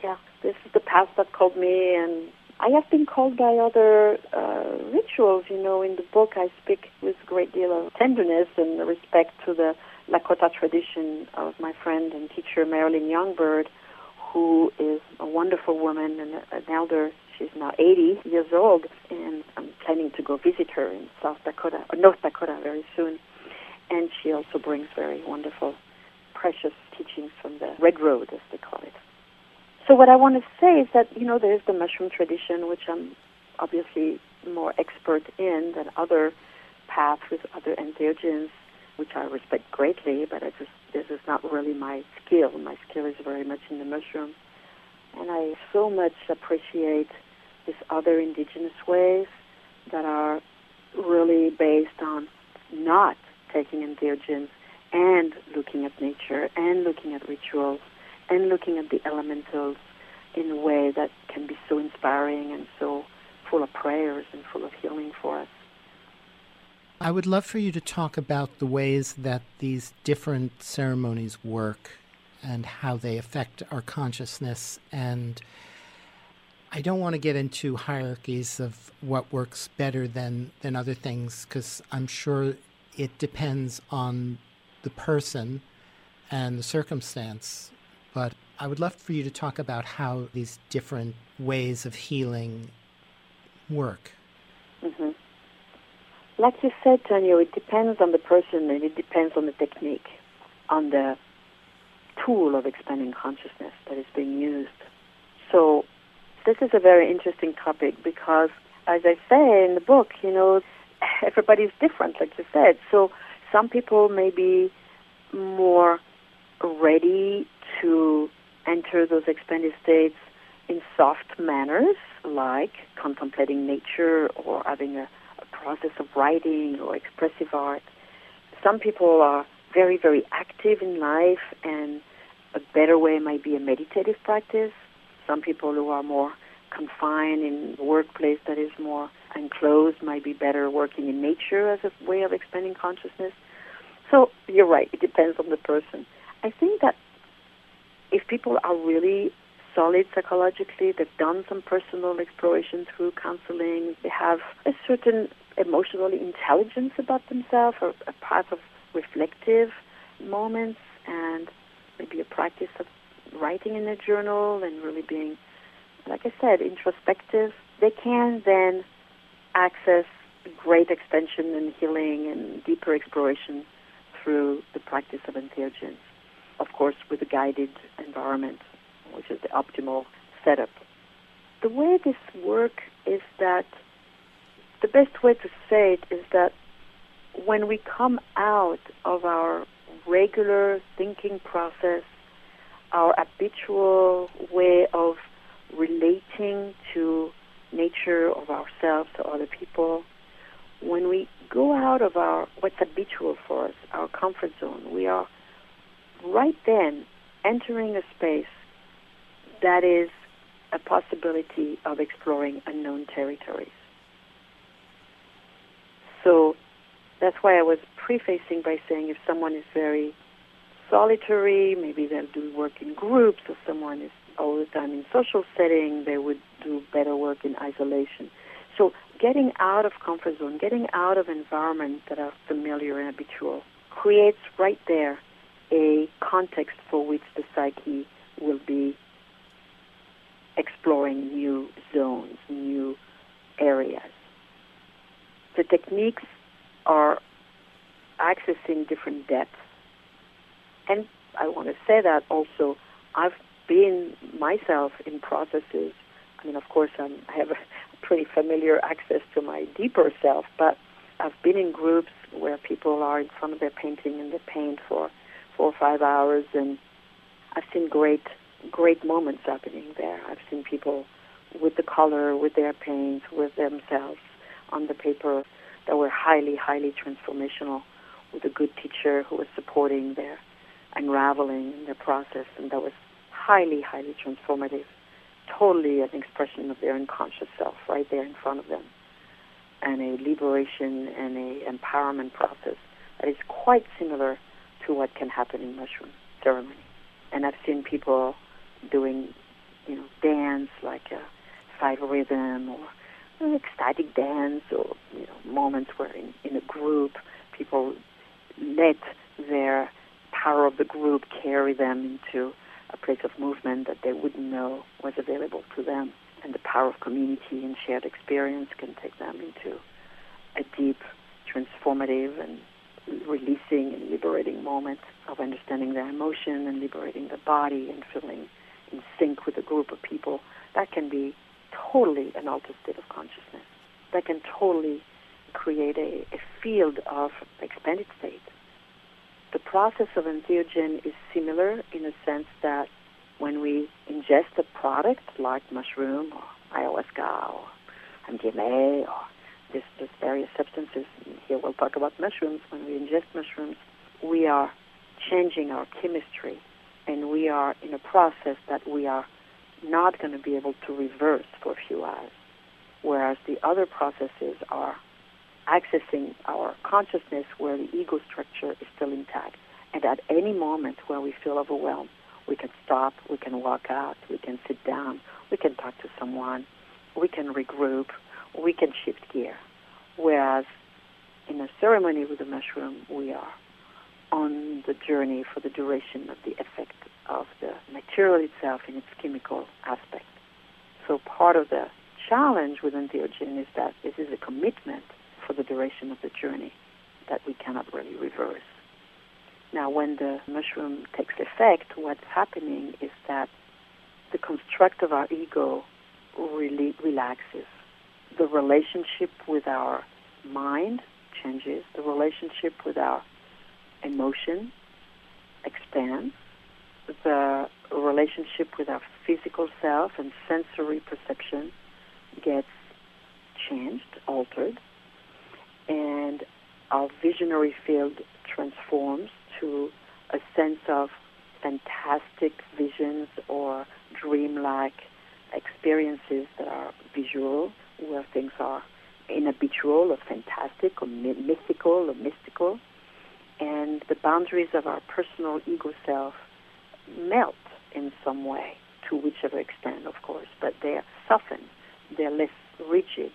yeah, this is the path that called me, and I have been called by other uh, rituals. You know, in the book I speak with a great deal of tenderness and respect to the Lakota tradition of my friend and teacher Marilyn Youngbird, who is a wonderful woman and an elder. She's now eighty years old, and I'm planning to go visit her in South Dakota, or North Dakota very soon. And she also brings very wonderful, precious teachings from the Red Road, as they call it. So what I want to say is that, you know, there's the mushroom tradition, which I'm obviously more expert in than other paths with other entheogens, which I respect greatly, but I just, this is not really my skill. My skill is very much in the mushroom. And I so much appreciate these other indigenous ways that are really based on not taking entheogens and looking at nature and looking at rituals and looking at the elementals in a way that can be so inspiring and so full of prayers and full of healing for us. I would love for you to talk about the ways that these different ceremonies work and how they affect our consciousness. And I don't want to get into hierarchies of what works better than, than other things, because I'm sure it depends on the person and the circumstance. But I would love for you to talk about how these different ways of healing work. Mm-hmm. Like you said, Tonio, it depends on the person and it depends on the technique, on the tool of expanding consciousness that is being used. So this is a very interesting topic because, as I say in the book, you know, everybody's different, like you said. So some people may be more ready to enter those expanded states in soft manners, like contemplating nature or having a, a process of writing or expressive art. Some people are very, very active in life, and a better way might be a meditative practice. Some people who are more confined in a workplace that is more enclosed might be better working in nature as a way of expanding consciousness. So you're right, it depends on the person. I think that if people are really solid psychologically, they've done some personal exploration through counseling, they have a certain emotional intelligence about themselves, or a part of reflective moments, and maybe a practice of writing in a journal and really being, like I said, introspective, they can then access great expansion and healing and deeper exploration through the practice of entheogens, of course with a guided environment, which is the optimal setup. The way this works is that, the best way to say it is that when we come out of our regular thinking process, our habitual way of relating to nature, of ourselves, to other people, when we go out of our what's habitual for us, our comfort zone, we are right then entering a space that is a possibility of exploring unknown territories. So that's why I was prefacing by saying if someone is very solitary, maybe they'll do work in groups, or someone is all the time in social setting, they would do better work in isolation. So getting out of comfort zone, getting out of environments that are familiar and habitual, creates right there a context for which the psyche will be exploring new zones, new areas. The techniques are accessing different depths. And I want to say that also, I've been myself in processes. I mean, of course, I'm, I have a pretty familiar access to my deeper self, but I've been in groups where people are in front of their painting and they paint for four or five hours, and I've seen great, great moments happening there. I've seen people with the color, with their paint, with themselves on the paper that were highly, highly transformational, with a good teacher who was supporting their unraveling, their process, and that was highly, highly transformative, totally an expression of their unconscious self right there in front of them, and a liberation and a empowerment process that is quite similar to what can happen in mushroom ceremony. And I've seen people doing, you know, dance like a five rhythm or an ecstatic dance, or, you know, moments where in, in a group people let their power of the group carry them into a place of movement that they wouldn't know was available to them. And the power of community and shared experience can take them into a deep, transformative and releasing and liberating moment of understanding their emotion and liberating the body and feeling in sync with a group of people. That can be totally an altered state of consciousness. That can totally create a, a field of expanded state. The process of entheogen is similar in the sense that when we ingest a product like mushroom or ayahuasca or M D M A or this, this various substances, here we'll talk about mushrooms, when we ingest mushrooms, we are changing our chemistry, and we are in a process that we are not going to be able to reverse for a few hours, whereas the other processes are accessing our consciousness where the ego structure is still intact. And at any moment where we feel overwhelmed, we can stop, we can walk out, we can sit down, we can talk to someone, we can regroup, we can shift gear. Whereas in a ceremony with a mushroom, we are on the journey for the duration of the effect of the material itself in its chemical aspect. So part of the challenge with entheogen is that this is a commitment for the duration of the journey that we cannot really reverse. Now, when the mushroom takes effect, what's happening is that the construct of our ego really relaxes. The relationship with our mind changes. The relationship with our emotion expands. The relationship with our physical self and sensory perception gets changed, altered, and our visionary field transforms to a sense of fantastic visions or dreamlike experiences that are visual, where things are inhabitual or fantastic or mi- mythical or mystical, and the boundaries of our personal ego self melt in some way, to whichever extent, of course, but they're softened, they're less rigid,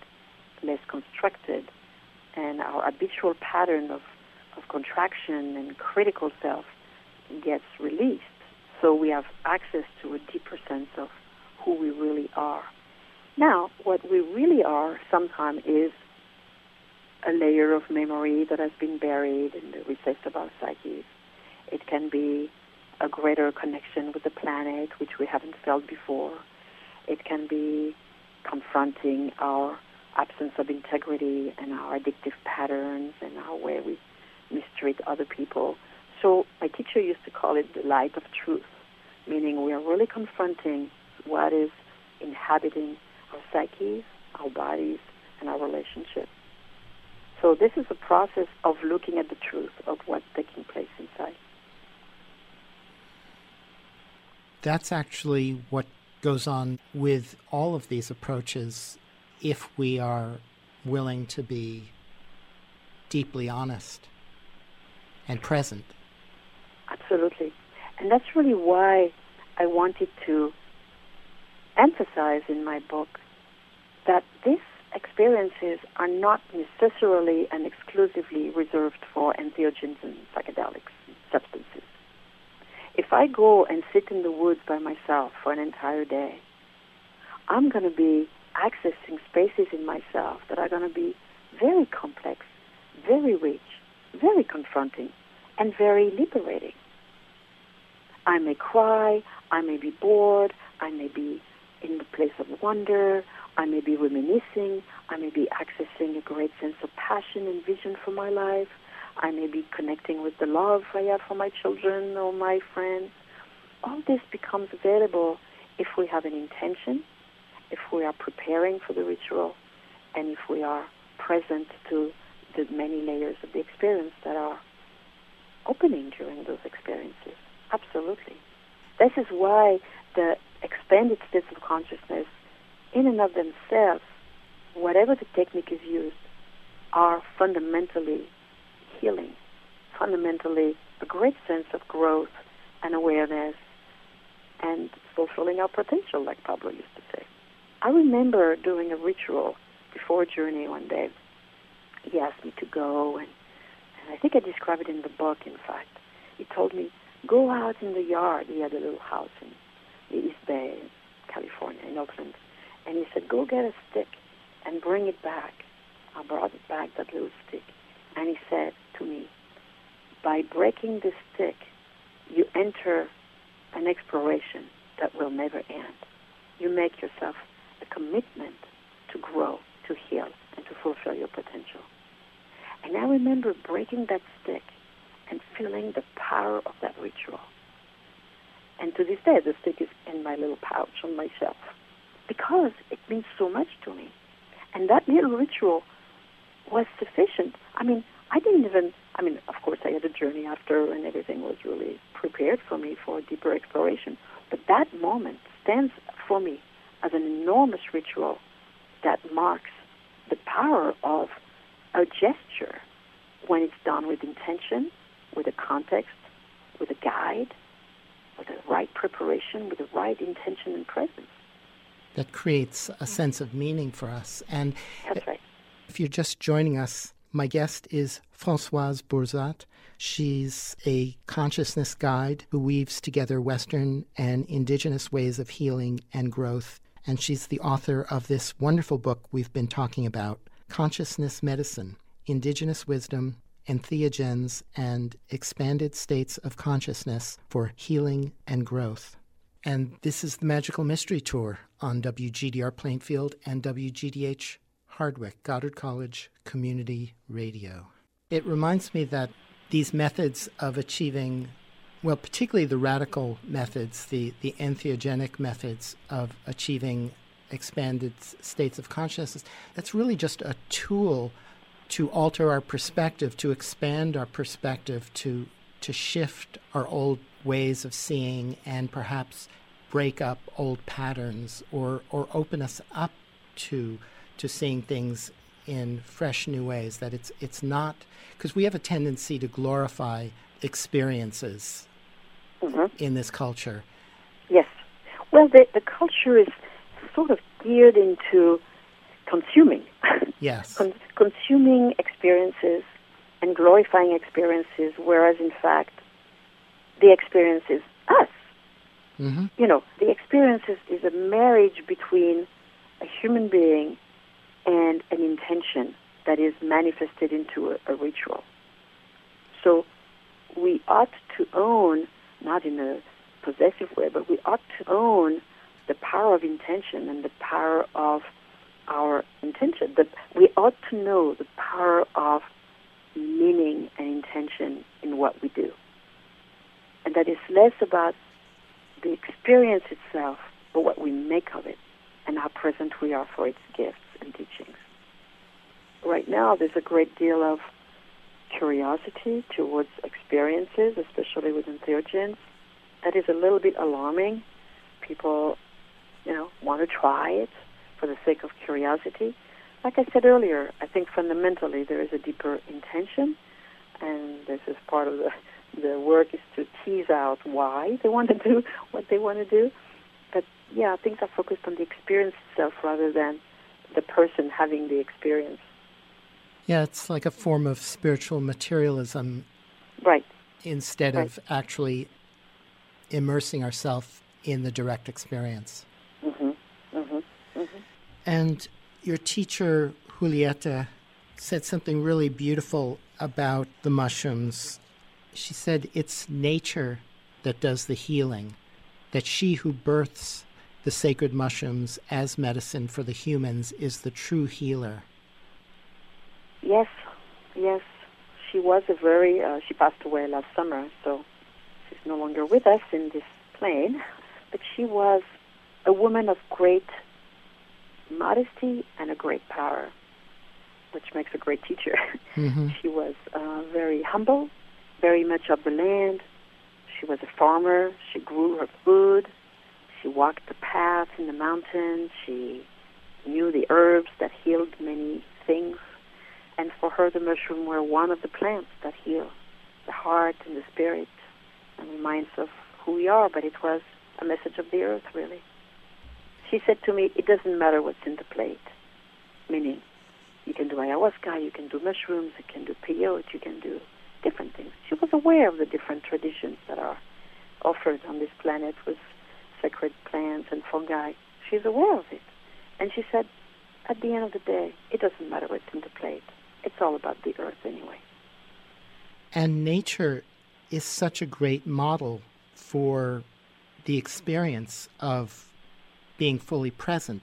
less constructed, and our habitual pattern of, of contraction and critical self gets released. So we have access to a deeper sense of who we really are. Now, what we really are sometimes is a layer of memory that has been buried in the recess of our psyches. It can be a greater connection with the planet, which we haven't felt before. It can be confronting our absence of integrity and our addictive patterns and our way we mistreat other people. So my teacher used to call it the light of truth, meaning we are really confronting what is inhabiting our psyches, our bodies, and our relationships. So this is a process of looking at the truth of what's taking place inside. That's actually what goes on with all of these approaches if we are willing to be deeply honest and present. Absolutely. And that's really why I wanted to emphasize in my book that these experiences are not necessarily and exclusively reserved for entheogens and psychedelics and substances. If I go and sit in the woods by myself for an entire day, I'm going to be accessing spaces in myself that are going to be very complex, very rich, very confronting, and very liberating. I may cry, I may be bored, I may be in the place of wonder, I may be reminiscing, I may be accessing a great sense of passion and vision for my life, I may be connecting with the love I have for my children or my friends. All this becomes available if we have an intention, if we are preparing for the ritual, and if we are present to the many layers of the experience that are opening during those experiences. Absolutely. This is why the expanded states of consciousness, in and of themselves, whatever the technique is used, are fundamentally healing, fundamentally a great sense of growth and awareness and fulfilling our potential, like Pablo used to say. I remember doing a ritual before a journey one day. He asked me to go, and, and I think I described it in the book, in fact. He told me, go out in the yard. He had a little house in the East Bay, California, in Oakland. And he said, go get a stick and bring it back. I brought it back, that little stick. And he said to me, by breaking this stick, you enter an exploration that will never end. You make yourself a commitment to grow, to heal, and to fulfill your potential. And I remember breaking that stick and feeling the power of that ritual. And to this day, the stick is in my little pouch on my shelf because it means so much to me. And that little ritual was sufficient. I mean, I didn't even, I mean, of course, I had a journey after and everything was really prepared for me for deeper exploration. But that moment stands for me as an enormous ritual that marks the power of a gesture when it's done with intention, with a context, with a guide, with the right preparation, with the right intention and presence. That creates a sense of meaning for us. And that's right. If you're just joining us, my guest is Françoise Bourzat. She's a consciousness guide who weaves together Western and indigenous ways of healing and growth. And she's the author of this wonderful book we've been talking about, Consciousness Medicine, Indigenous Wisdom, Entheogens, and Expanded States of Consciousness for Healing and Growth. And this is the Magical Mystery Tour on W G D R Plainfield and W G D H Hardwick, Goddard College Community Radio. It reminds me that these methods of achieving, well, particularly the radical methods, the, the entheogenic methods of achieving expanded states of consciousness, that's really just a tool to alter our perspective, to expand our perspective, to to shift our old ways of seeing and perhaps break up old patterns or or open us up to to seeing things in fresh new ways. That it's it's not, because we have a tendency to glorify experiences mm-hmm. in this culture. Yes. Well, the, the culture is sort of geared into consuming. Yes. Con- consuming experiences and glorifying experiences, whereas in fact the experience is us. Mm-hmm. You know, the experience is, is a marriage between a human being and an intention that is manifested into a, a ritual. So we ought to own, not in a possessive way, but we ought to own the power of intention and the power of our intention. That we ought to know the power of meaning and intention in what we do. And that is less about the experience itself, but what we make of it and how present we are for its gifts and teachings. Right now, there's a great deal of curiosity towards experiences, especially with entheogens. That is a little bit alarming. People, you know, want to try it for the sake of curiosity. Like I said earlier, I think fundamentally there is a deeper intention, and this is part of the the work is to tease out why they want to do what they want to do. But yeah, things are focused on the experience itself rather than the person having the experience. Yeah, it's like a form of spiritual materialism. Right. Instead right. of actually immersing ourselves in the direct experience. Mm-hmm. Mm-hmm. Mm-hmm. And your teacher, Julieta, said something really beautiful about the mushrooms. She said it's nature that does the healing, that she who births the sacred mushrooms as medicine for the humans is the true healer. Yes, yes. She was a very, uh, she passed away last summer, so she's no longer with us in this plane. But she was a woman of great modesty and a great power, which makes a great teacher. Mm-hmm. She was uh, very humble, very much of the land. She was a farmer. She grew her food. She walked the path in the mountains. She knew the herbs that healed many things. And for her, the mushroom were one of the plants that heal the heart and the spirit and reminds us of who we are, but it was a message of the earth, really. She said to me, it doesn't matter what's in the plate, meaning you can do ayahuasca, you can do mushrooms, you can do peyote, you can do different things. She was aware of the different traditions that are offered on this planet with sacred plants and fungi. She's aware of it. And she said, at the end of the day, it doesn't matter what's in the plate. It's all about the earth anyway. And nature is such a great model for the experience of being fully present.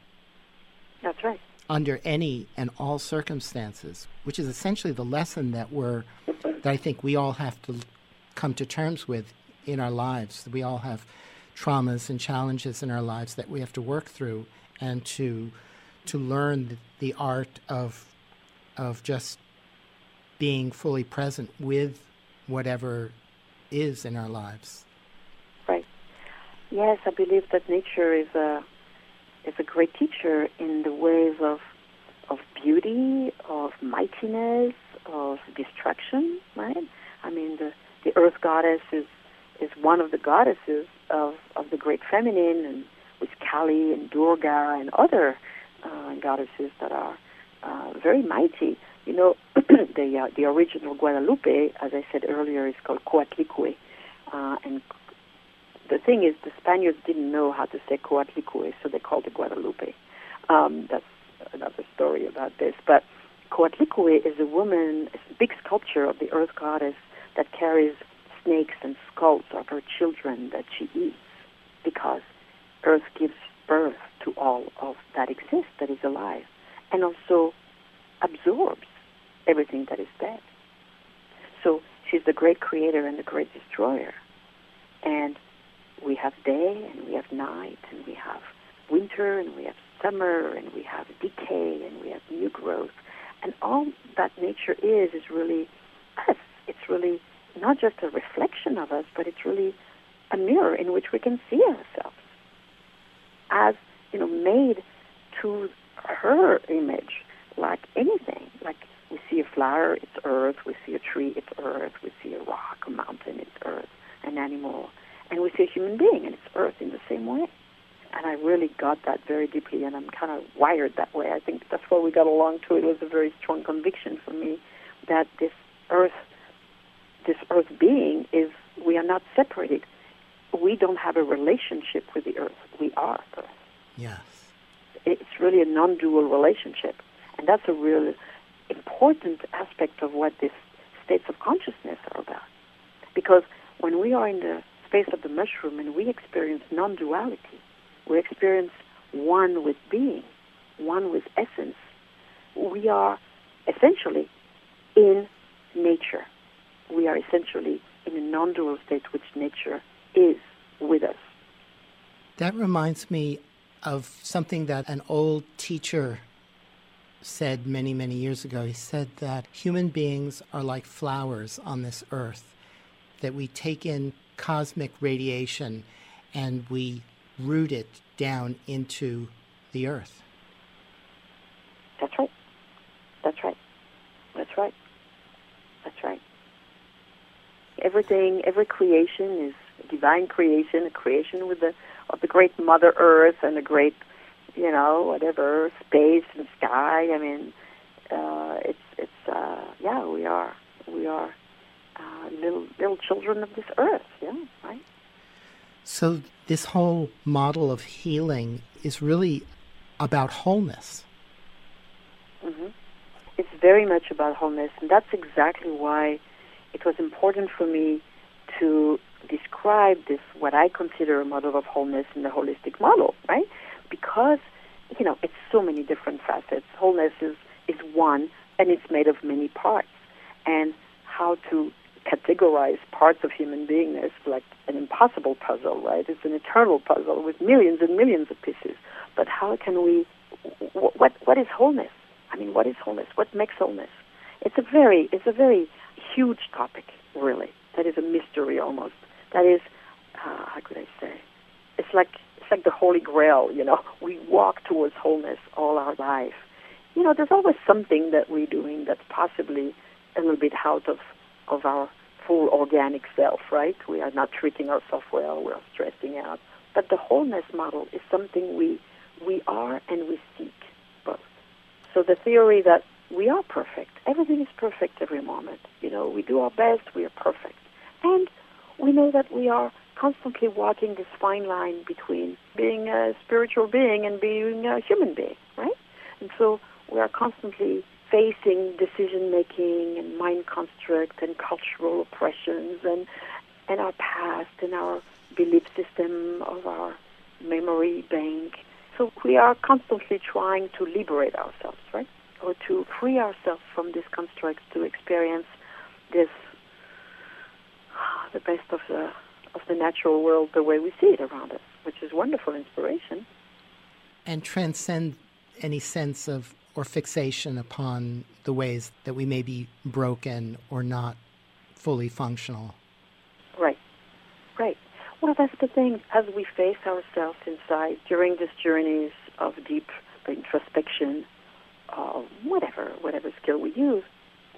That's right. Under any and all circumstances, which is essentially the lesson that we're, that I think we all have to come to terms with in our lives. We all have traumas and challenges in our lives that we have to work through, and to to learn the art of of just being fully present with whatever is in our lives. Right. Yes, I believe that nature is a is a great teacher in the ways of of beauty, of mightiness, of destruction, right? I mean, the, the earth goddess is, is one of the goddesses of, of the great feminine, and with Kali and Durga and other uh, goddesses that are uh, very mighty. You know, the uh, the original Guadalupe, as I said earlier, is called Coatlicue. Uh, and the thing is, the Spaniards didn't know how to say Coatlicue, so they called it Guadalupe. Um, that's another story about this. But Coatlicue is a woman, it's a big sculpture of the earth goddess that carries snakes and skulls of her children that she eats, because earth gives birth to all of that exists, that is alive, and also absorbs everything that is dead. So she's the great creator and the great destroyer. And we have day and we have night and we have winter and we have summer, and we have decay, and we have new growth. And all that nature is is really us. It's really not just a reflection of us, but it's really a mirror in which we can see ourselves as, you know, made to her image, like anything. Like we see a flower, it's earth. We see a tree, it's earth. We see a rock, a mountain, it's earth. An animal. And we see a human being, and it's earth in the same way. And I really got that very deeply, and I'm kind of wired that way. I think that's why we got along too. It was a very strong conviction for me that this earth, this earth being is, we are not separated. We don't have a relationship with the earth. We are earth. Yes. It's really a non-dual relationship. And that's a real important aspect of what these states of consciousness are about. Because when we are in the space of the mushroom and we experience non-duality, we experience one with being, one with essence, we are essentially in nature. We are essentially in a non-dual state which nature is with us. That reminds me of something that an old teacher said many, many years ago. He said that human beings are like flowers on this earth, that we take in cosmic radiation and we root it down into the earth. That's right. That's right. That's right. That's right. Everything, every creation is a divine creation, a creation with the, of the great Mother Earth and the great, you know, whatever, space and sky. I mean, uh, it's, it's uh, yeah, we are, we are uh, little, little children of this earth, yeah, right? So this whole model of healing is really about wholeness. Mm-hmm. It's very much about wholeness, and that's exactly why it was important for me to describe this, what I consider a model of wholeness in the holistic model, right? Because, you know, it's so many different facets. Wholeness is, is one, and it's made of many parts. And how to categorize parts of human beingness like an impossible puzzle, right? It's an eternal puzzle with millions and millions of pieces. But how can we, what, what is wholeness? I mean, what is wholeness? What makes wholeness? It's a very, it's a very huge topic, really. That is a mystery almost. That is, uh, how could I say? It's like, it's like the Holy Grail, you know? We walk towards wholeness all our life. You know, there's always something that we're doing that's possibly a little bit out of of our full organic self, right? We are not treating ourselves well, we are stressing out. But the wholeness model is something we we are and we seek both. So the theory that we are perfect, everything is perfect every moment. You know, we do our best, we are perfect. And we know that we are constantly walking this fine line between being a spiritual being and being a human being, right? And so we are constantly facing decision-making and mind construct and cultural oppressions and, and our past and our belief system of our memory bank. So we are constantly trying to liberate ourselves, right? Or to free ourselves from these constructs to experience this, the best of the, of the natural world, the way we see it around us, which is wonderful inspiration. And transcend any sense of or fixation upon the ways that we may be broken or not fully functional. Right, right. Well, that's the thing. As we face ourselves inside during these journeys of deep introspection, uh, whatever, whatever skill we use,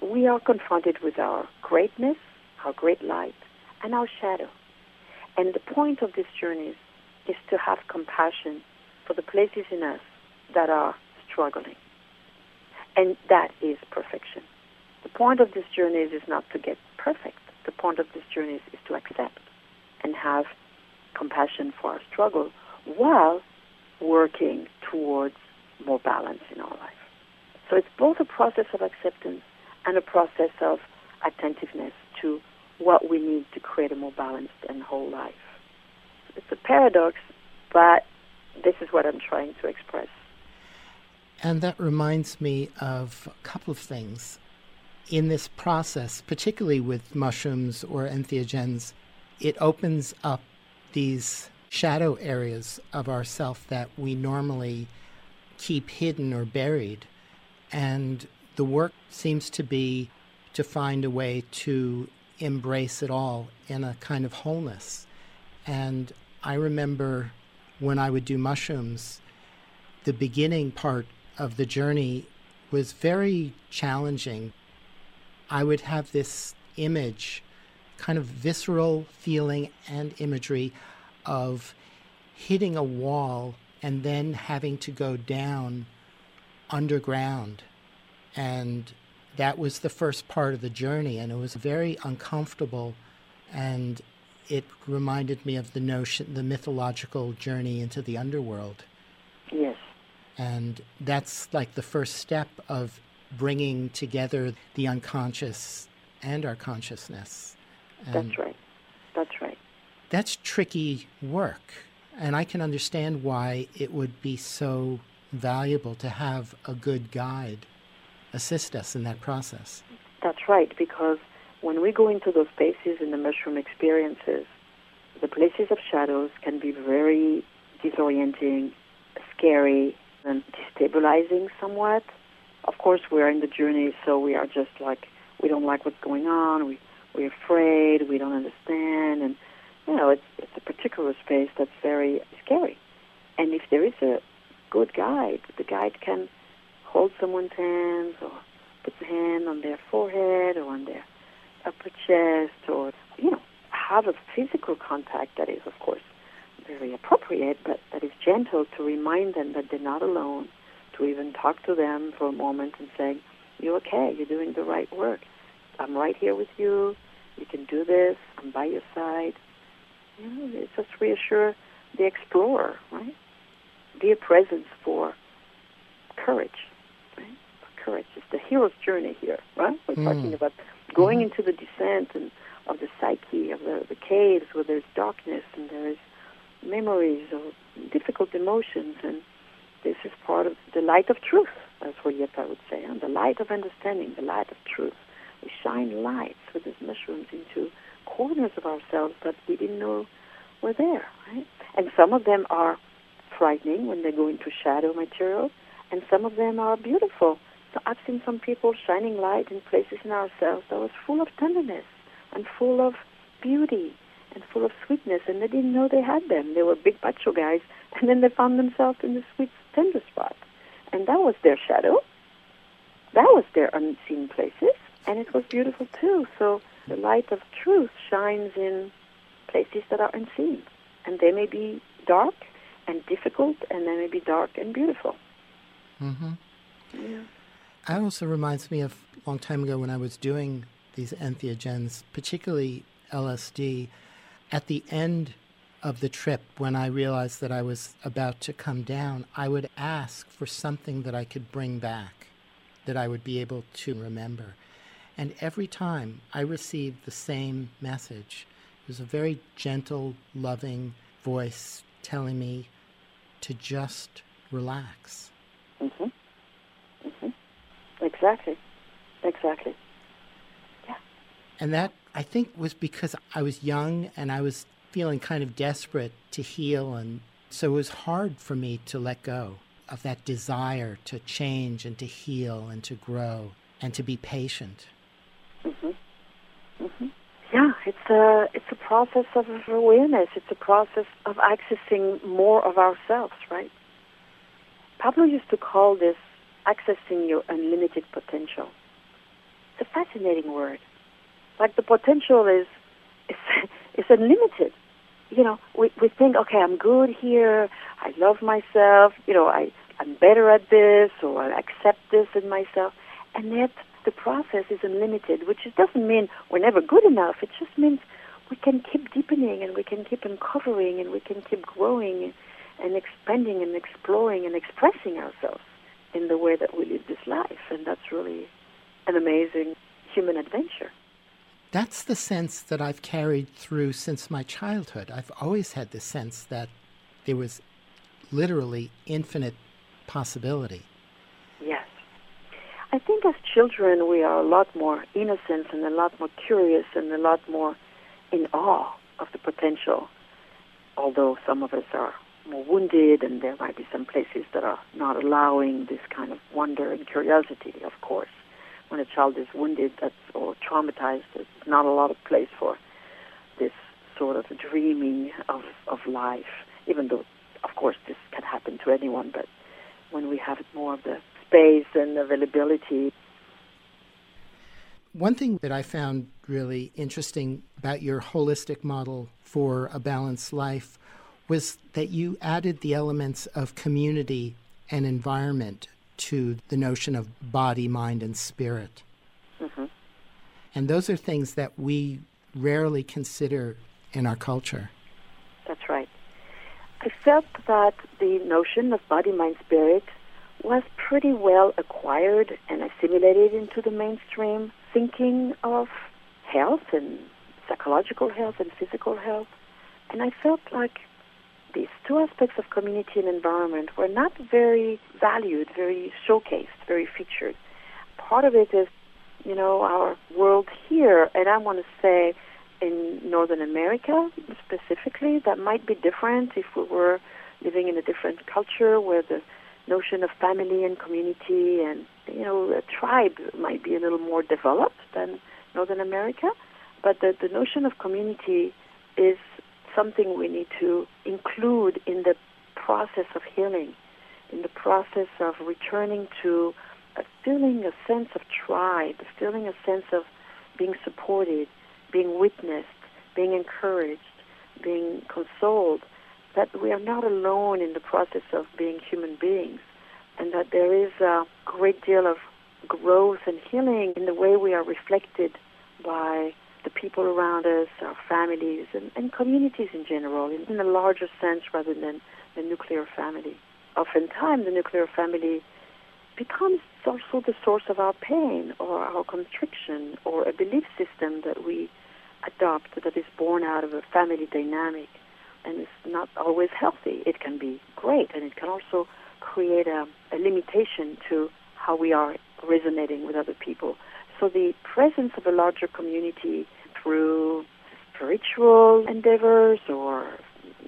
we are confronted with our greatness, our great light, and our shadow. And the point of these journeys is to have compassion for the places in us that are struggling. And that is perfection. The point of this journey is not to get perfect. The point of this journey is, is to accept and have compassion for our struggle while working towards more balance in our life. So it's both a process of acceptance and a process of attentiveness to what we need to create a more balanced and whole life. It's a paradox, but this is what I'm trying to express. And that reminds me of a couple of things. In this process, particularly with mushrooms or entheogens, it opens up these shadow areas of ourself that we normally keep hidden or buried. And the work seems to be to find a way to embrace it all in a kind of wholeness. And I remember when I would do mushrooms, the beginning part of the journey was very challenging. I would have this image, kind of visceral feeling and imagery of hitting a wall and then having to go down underground. And that was the first part of the journey, and it was very uncomfortable, and it reminded me of the notion, the mythological journey into the underworld. Yes. And that's like the first step of bringing together the unconscious and our consciousness. And that's right. That's right. That's tricky work. And I can understand why it would be so valuable to have a good guide assist us in that process. That's right, because when we go into those spaces in the mushroom experiences, the places of shadows can be very disorienting, scary, and destabilizing somewhat. Of course, we're in the journey, so we are just like, we don't like what's going on, we, we're afraid, we don't understand, and you know, it's, it's a particular space that's very scary. And if there is a good guide, the guide can hold someone's hands or put the hand on their forehead or on their upper chest, or, you know, have a physical contact that is, of course, very appropriate, but that is gentle to remind them that they're not alone, to even talk to them for a moment and say, you're okay, you're doing the right work. I'm right here with you. You can do this. I'm by your side. You know, it just reassures the explorer, right? Be a presence for courage, right? For courage. It's the hero's journey here, right? We're mm. talking about going into the descent and of the psyche, of the, the caves where there's darkness and there is memories of difficult emotions. And this is part of the light of truth, as Julieta would say, and the light of understanding, the light of truth. We shine lights with these mushrooms into corners of ourselves that we didn't know were there, right? And some of them are frightening when they go into shadow material, and some of them are beautiful. So I've seen some people shining light in places in ourselves that was full of tenderness and full of beauty and full of sweetness, and they didn't know they had them. They were big macho guys, and then they found themselves in the sweet, tender spot. And that was their shadow. That was their unseen places, and it was beautiful too. So the light of truth shines in places that are unseen, and they may be dark and difficult, and they may be dark and beautiful. Mm-hmm. Yeah. That also reminds me of a long time ago when I was doing these entheogens, particularly L S D, at the end of the trip when I realized that I was about to come down, I would ask for something that I could bring back, that I would be able to remember. And every time I received the same message. It was a very gentle, loving voice telling me to just relax. Mm-hmm. Mm-hmm. Exactly. Exactly. Yeah. And that, I think, was because I was young and I was feeling kind of desperate to heal. And so it was hard for me to let go of that desire to change and to heal and to grow and to be patient. Mm-hmm. Mm-hmm. Yeah, it's a, it's a process of awareness. It's a process of accessing more of ourselves, right? Pablo used to call this accessing your unlimited potential. It's a fascinating word. Like the potential is, is, is unlimited. You know, we, we think, okay, I'm good here. I love myself. You know, I, I'm better at this, or I accept this in myself. And yet the process is unlimited, which doesn't mean we're never good enough. It just means we can keep deepening, and we can keep uncovering, and we can keep growing and expanding and exploring and expressing ourselves in the way that we live this life. And that's really an amazing human adventure. That's the sense that I've carried through since my childhood. I've always had the sense that there was literally infinite possibility. Yes. I think as children, we are a lot more innocent and a lot more curious and a lot more in awe of the potential, although some of us are more wounded, and there might be some places that are not allowing this kind of wonder and curiosity, of course. When a child is wounded that's, or traumatized, there's not a lot of place for this sort of dreaming of, of life, even though, of course, this can happen to anyone. But when we have more of the space and availability. One thing that I found really interesting about your holistic model for a balanced life was that you added the elements of community and environment to the notion of body, mind, and spirit. Mm-hmm. And those are things that we rarely consider in our culture. That's right. I felt that the notion of body, mind, spirit was pretty well acquired and assimilated into the mainstream thinking of health and psychological health and physical health. And I felt like these two aspects of community and environment were not very valued, very showcased, very featured. Part of it is, you know, our world here, and I want to say in Northern America specifically, that might be different if we were living in a different culture where the notion of family and community and, you know, a tribe might be a little more developed than Northern America. But the, the notion of community is something we need to include in the process of healing, in the process of returning to a feeling, a sense of tribe, a feeling, a sense of being supported, being witnessed, being encouraged, being consoled, that we are not alone in the process of being human beings, and that there is a great deal of growth and healing in the way we are reflected by the people around us, our families, and, and communities in general, in, in a larger sense rather than the nuclear family. Oftentimes, the nuclear family becomes also the source of our pain or our constriction or a belief system that we adopt that is born out of a family dynamic, and it's not always healthy. It can be great, and it can also create a, a limitation to how we are resonating with other people. So the presence of a larger community through spiritual endeavors or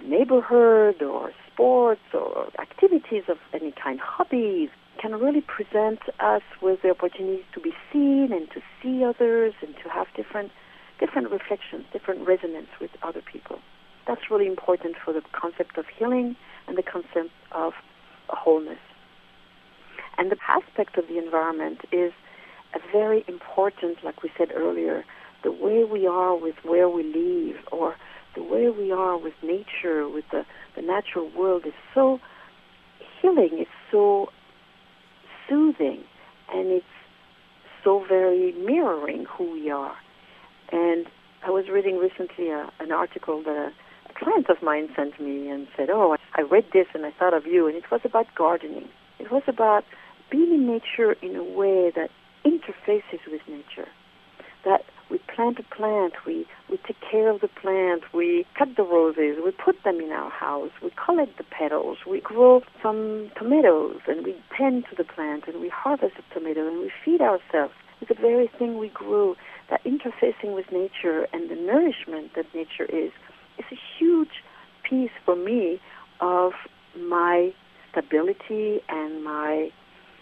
neighborhood or sports or activities of any kind, hobbies, can really present us with the opportunity to be seen and to see others and to have different different reflections, different resonance with other people. That's really important for the concept of healing and the concept of wholeness. And the aspect of the environment is a very important, like we said earlier, the way we are with where we live or the way we are with nature, with the, the natural world is so healing, it's so soothing, and it's so very mirroring who we are. And I was reading recently a, an article that a, a client of mine sent me and said, oh, I read this and I thought of you, and it was about gardening. It was about being in nature in a way that interfaces with nature, that we plant a plant, we, we take care of the plant, we cut the roses, we put them in our house, we collect the petals, we grow some tomatoes, and we tend to the plant, and we harvest the tomato, and we feed ourselves with the very thing we grew. That interfacing with nature and the nourishment that nature is, is a huge piece for me of my stability and my,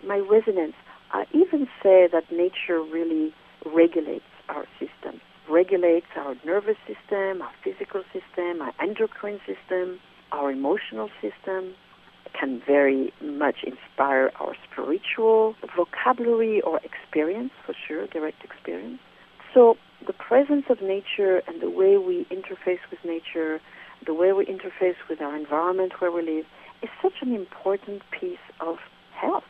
my resonance. I even say that nature really regulates our system, regulates our nervous system, our physical system, our endocrine system, our emotional system. It can very much inspire our spiritual vocabulary or experience, for sure, direct experience. So the presence of nature and the way we interface with nature, the way we interface with our environment where we live, is such an important piece of health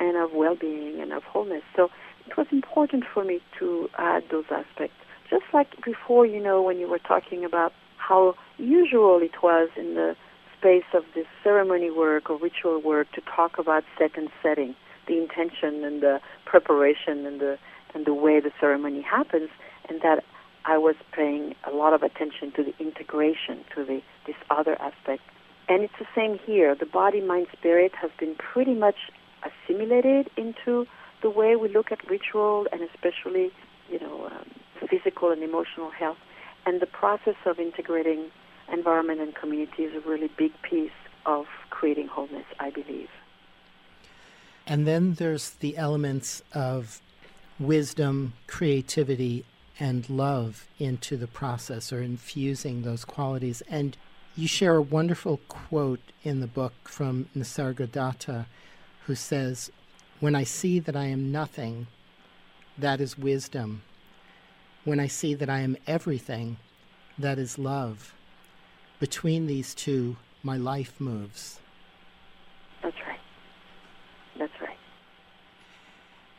and of well-being and of wholeness. So it was important for me to add those aspects. Just like before, you know, when you were talking about how usual it was in the space of this ceremony work or ritual work to talk about set and setting, the intention and the preparation and the and the way the ceremony happens, and that I was paying a lot of attention to the integration, to the this other aspect. And it's the same here. The body, mind, spirit has been pretty much assimilated into the way we look at ritual and especially, you know, um, physical and emotional health. And the process of integrating environment and community is a really big piece of creating wholeness, I believe. And then there's the elements of wisdom, creativity, and love into the process, or infusing those qualities. And you share a wonderful quote in the book from Nisargadatta, who says, "When I see that I am nothing, that is wisdom. When I see that I am everything, that is love. Between these two, my life moves." That's right. That's right.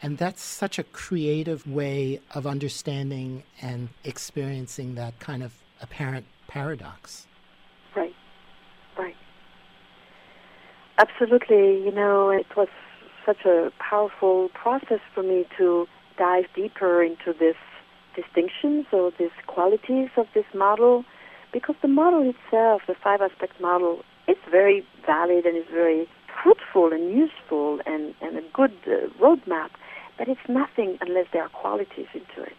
And that's such a creative way of understanding and experiencing that kind of apparent paradox. Right. Right. Absolutely. You know, it was such a powerful process for me to dive deeper into this distinctions or these qualities of this model, because the model itself, the five-aspect model, is very valid and is very fruitful and useful and, and a good uh, roadmap, but it's nothing unless there are qualities into it.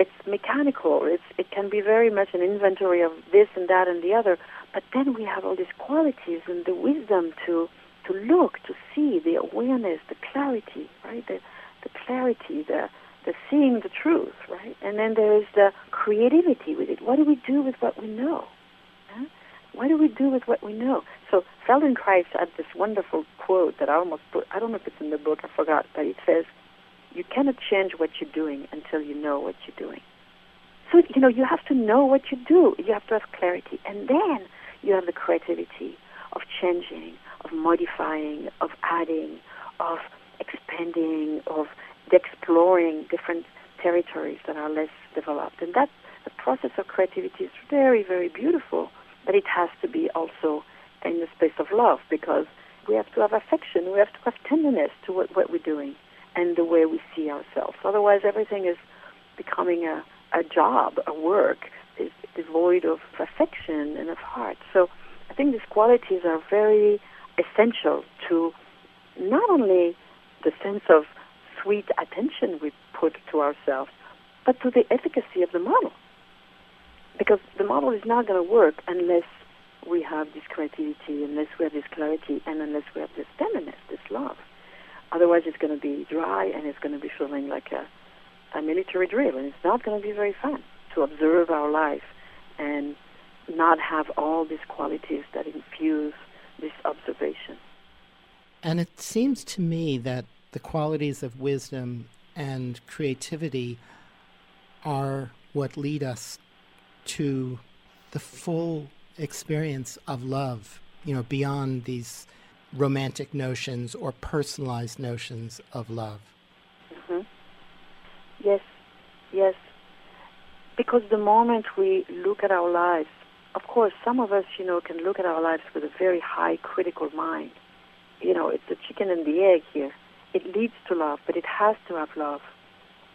It's mechanical. It's, it can be very much an inventory of this and that and the other, but then we have all these qualities and the wisdom to, to look, to see, the awareness, the clarity, right? The, the clarity, the the seeing the truth, right? And then there is the creativity with it. What do we do with what we know? Huh? What do we do with what we know? So Feldenkrais had this wonderful quote that I almost put, I don't know if it's in the book, I forgot, but it says, "You cannot change what you're doing until you know what you're doing." So, you know, you have to know what you do. You have to have clarity. And then you have the creativity of changing, of modifying, of adding, of expanding, of exploring different territories that are less developed. And that the process of creativity is very, very beautiful, but it has to be also in the space of love, because we have to have affection, we have to have tenderness to what, what we're doing and the way we see ourselves. Otherwise, everything is becoming a, a job, a work, is devoid of affection and of heart. So I think these qualities are very essential to not only the sense of sweet attention we put to ourselves, but to the efficacy of the model. Because the model is not going to work unless we have this creativity, unless we have this clarity, and unless we have this tenderness, this love. Otherwise, it's going to be dry, and it's going to be feeling like a, a military drill, and it's not going to be very fun to observe our life and not have all these qualities that infuse this observation. And it seems to me that the qualities of wisdom and creativity are what lead us to the full experience of love, you know, beyond these romantic notions or personalized notions of love. Mm-hmm. Yes, yes. Because the moment we look at our lives, of course, some of us, you know, can look at our lives with a very high critical mind. You know, it's the chicken and the egg here. It leads to love, but it has to have love.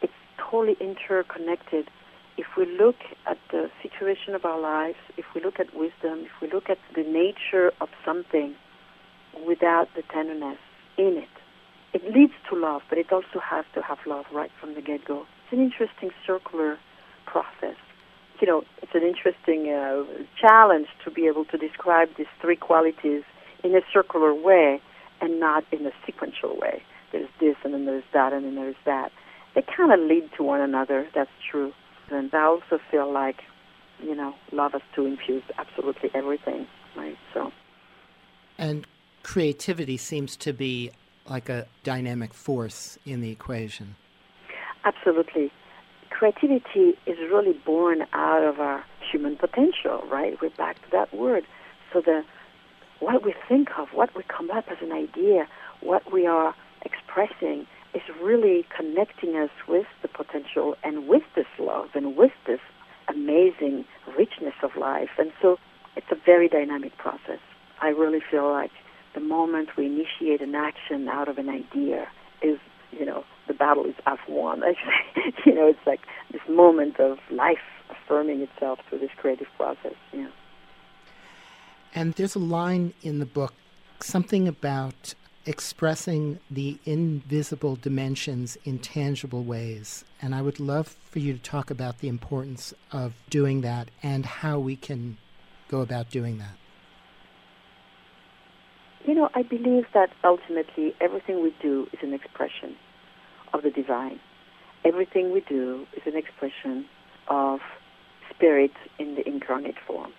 It's totally interconnected. If we look at the situation of our lives, if we look at wisdom, if we look at the nature of something without the tenderness in it, it leads to love, but it also has to have love right from the get-go. It's an interesting circular process. You know, it's an interesting uh, challenge to be able to describe these three qualities in a circular way and not in a sequential way. There's this, and then there's that, and then there's that. They kind of lead to one another, that's true. And I also feel like, you know, love has to infuse absolutely everything, right? So. And creativity seems to be like a dynamic force in the equation. Absolutely. Creativity is really born out of our human potential, right? We're back to that word. So the what we think of, what we come up as an idea, what we are expressing is really connecting us with the potential and with this love and with this amazing richness of life. And so it's a very dynamic process. I really feel like the moment we initiate an action out of an idea is, you know, the battle is half won. You know, it's like this moment of life affirming itself through this creative process. Yeah. And there's a line in the book, something about expressing the invisible dimensions in tangible ways. And I would love for you to talk about the importance of doing that and how we can go about doing that. know, I believe that ultimately everything we do is an expression of the divine. Everything we do is an expression of spirit in the incarnate form.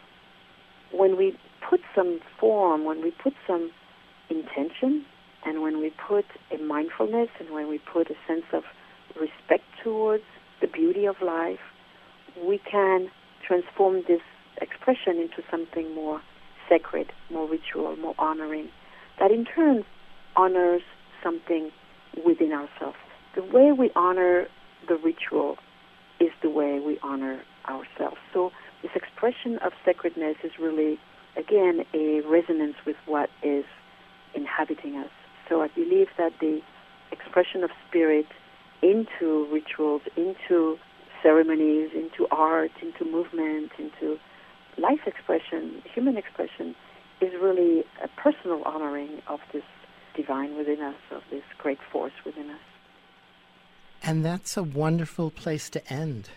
When we put some form, when we put some intention, and when we put a mindfulness, and when we put a sense of respect towards the beauty of life, we can transform this expression into something more sacred, more ritual, more honoring, that in turn honors something within ourselves. The way we honor the ritual is the way we honor ourselves. So this expression of sacredness is really, again, a resonance with what is inhabiting us. So I believe that the expression of spirit into rituals, into ceremonies, into art, into movement, into life expression, human expression, is really a personal honoring of this divine within us, of this great force within us. And that's a wonderful place to end.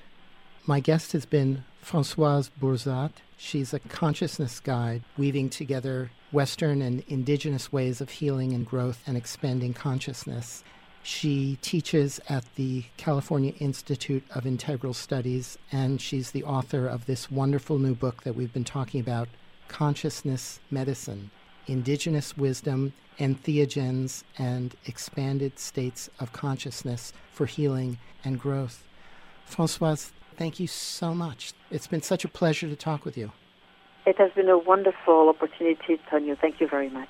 My guest has been Françoise Bourzat. She's a consciousness guide weaving together Western and indigenous ways of healing and growth and expanding consciousness. She teaches at the California Institute of Integral Studies, and she's the author of this wonderful new book that we've been talking about, Consciousness Medicine, Indigenous Wisdom, Entheogens, and Expanded States of Consciousness for Healing and Growth. Françoise, thank you so much. It's been such a pleasure to talk with you. It has been a wonderful opportunity, Tonio. Thank you very much.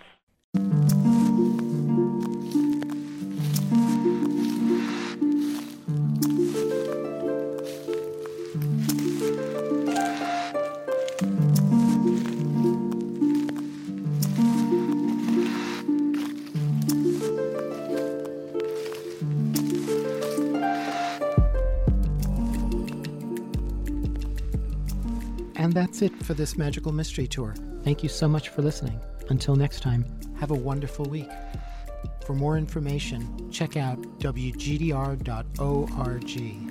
And that's it for this Magical Mystery Tour. Thank you so much for listening. Until next time, have a wonderful week. For more information, check out W G D R dot org.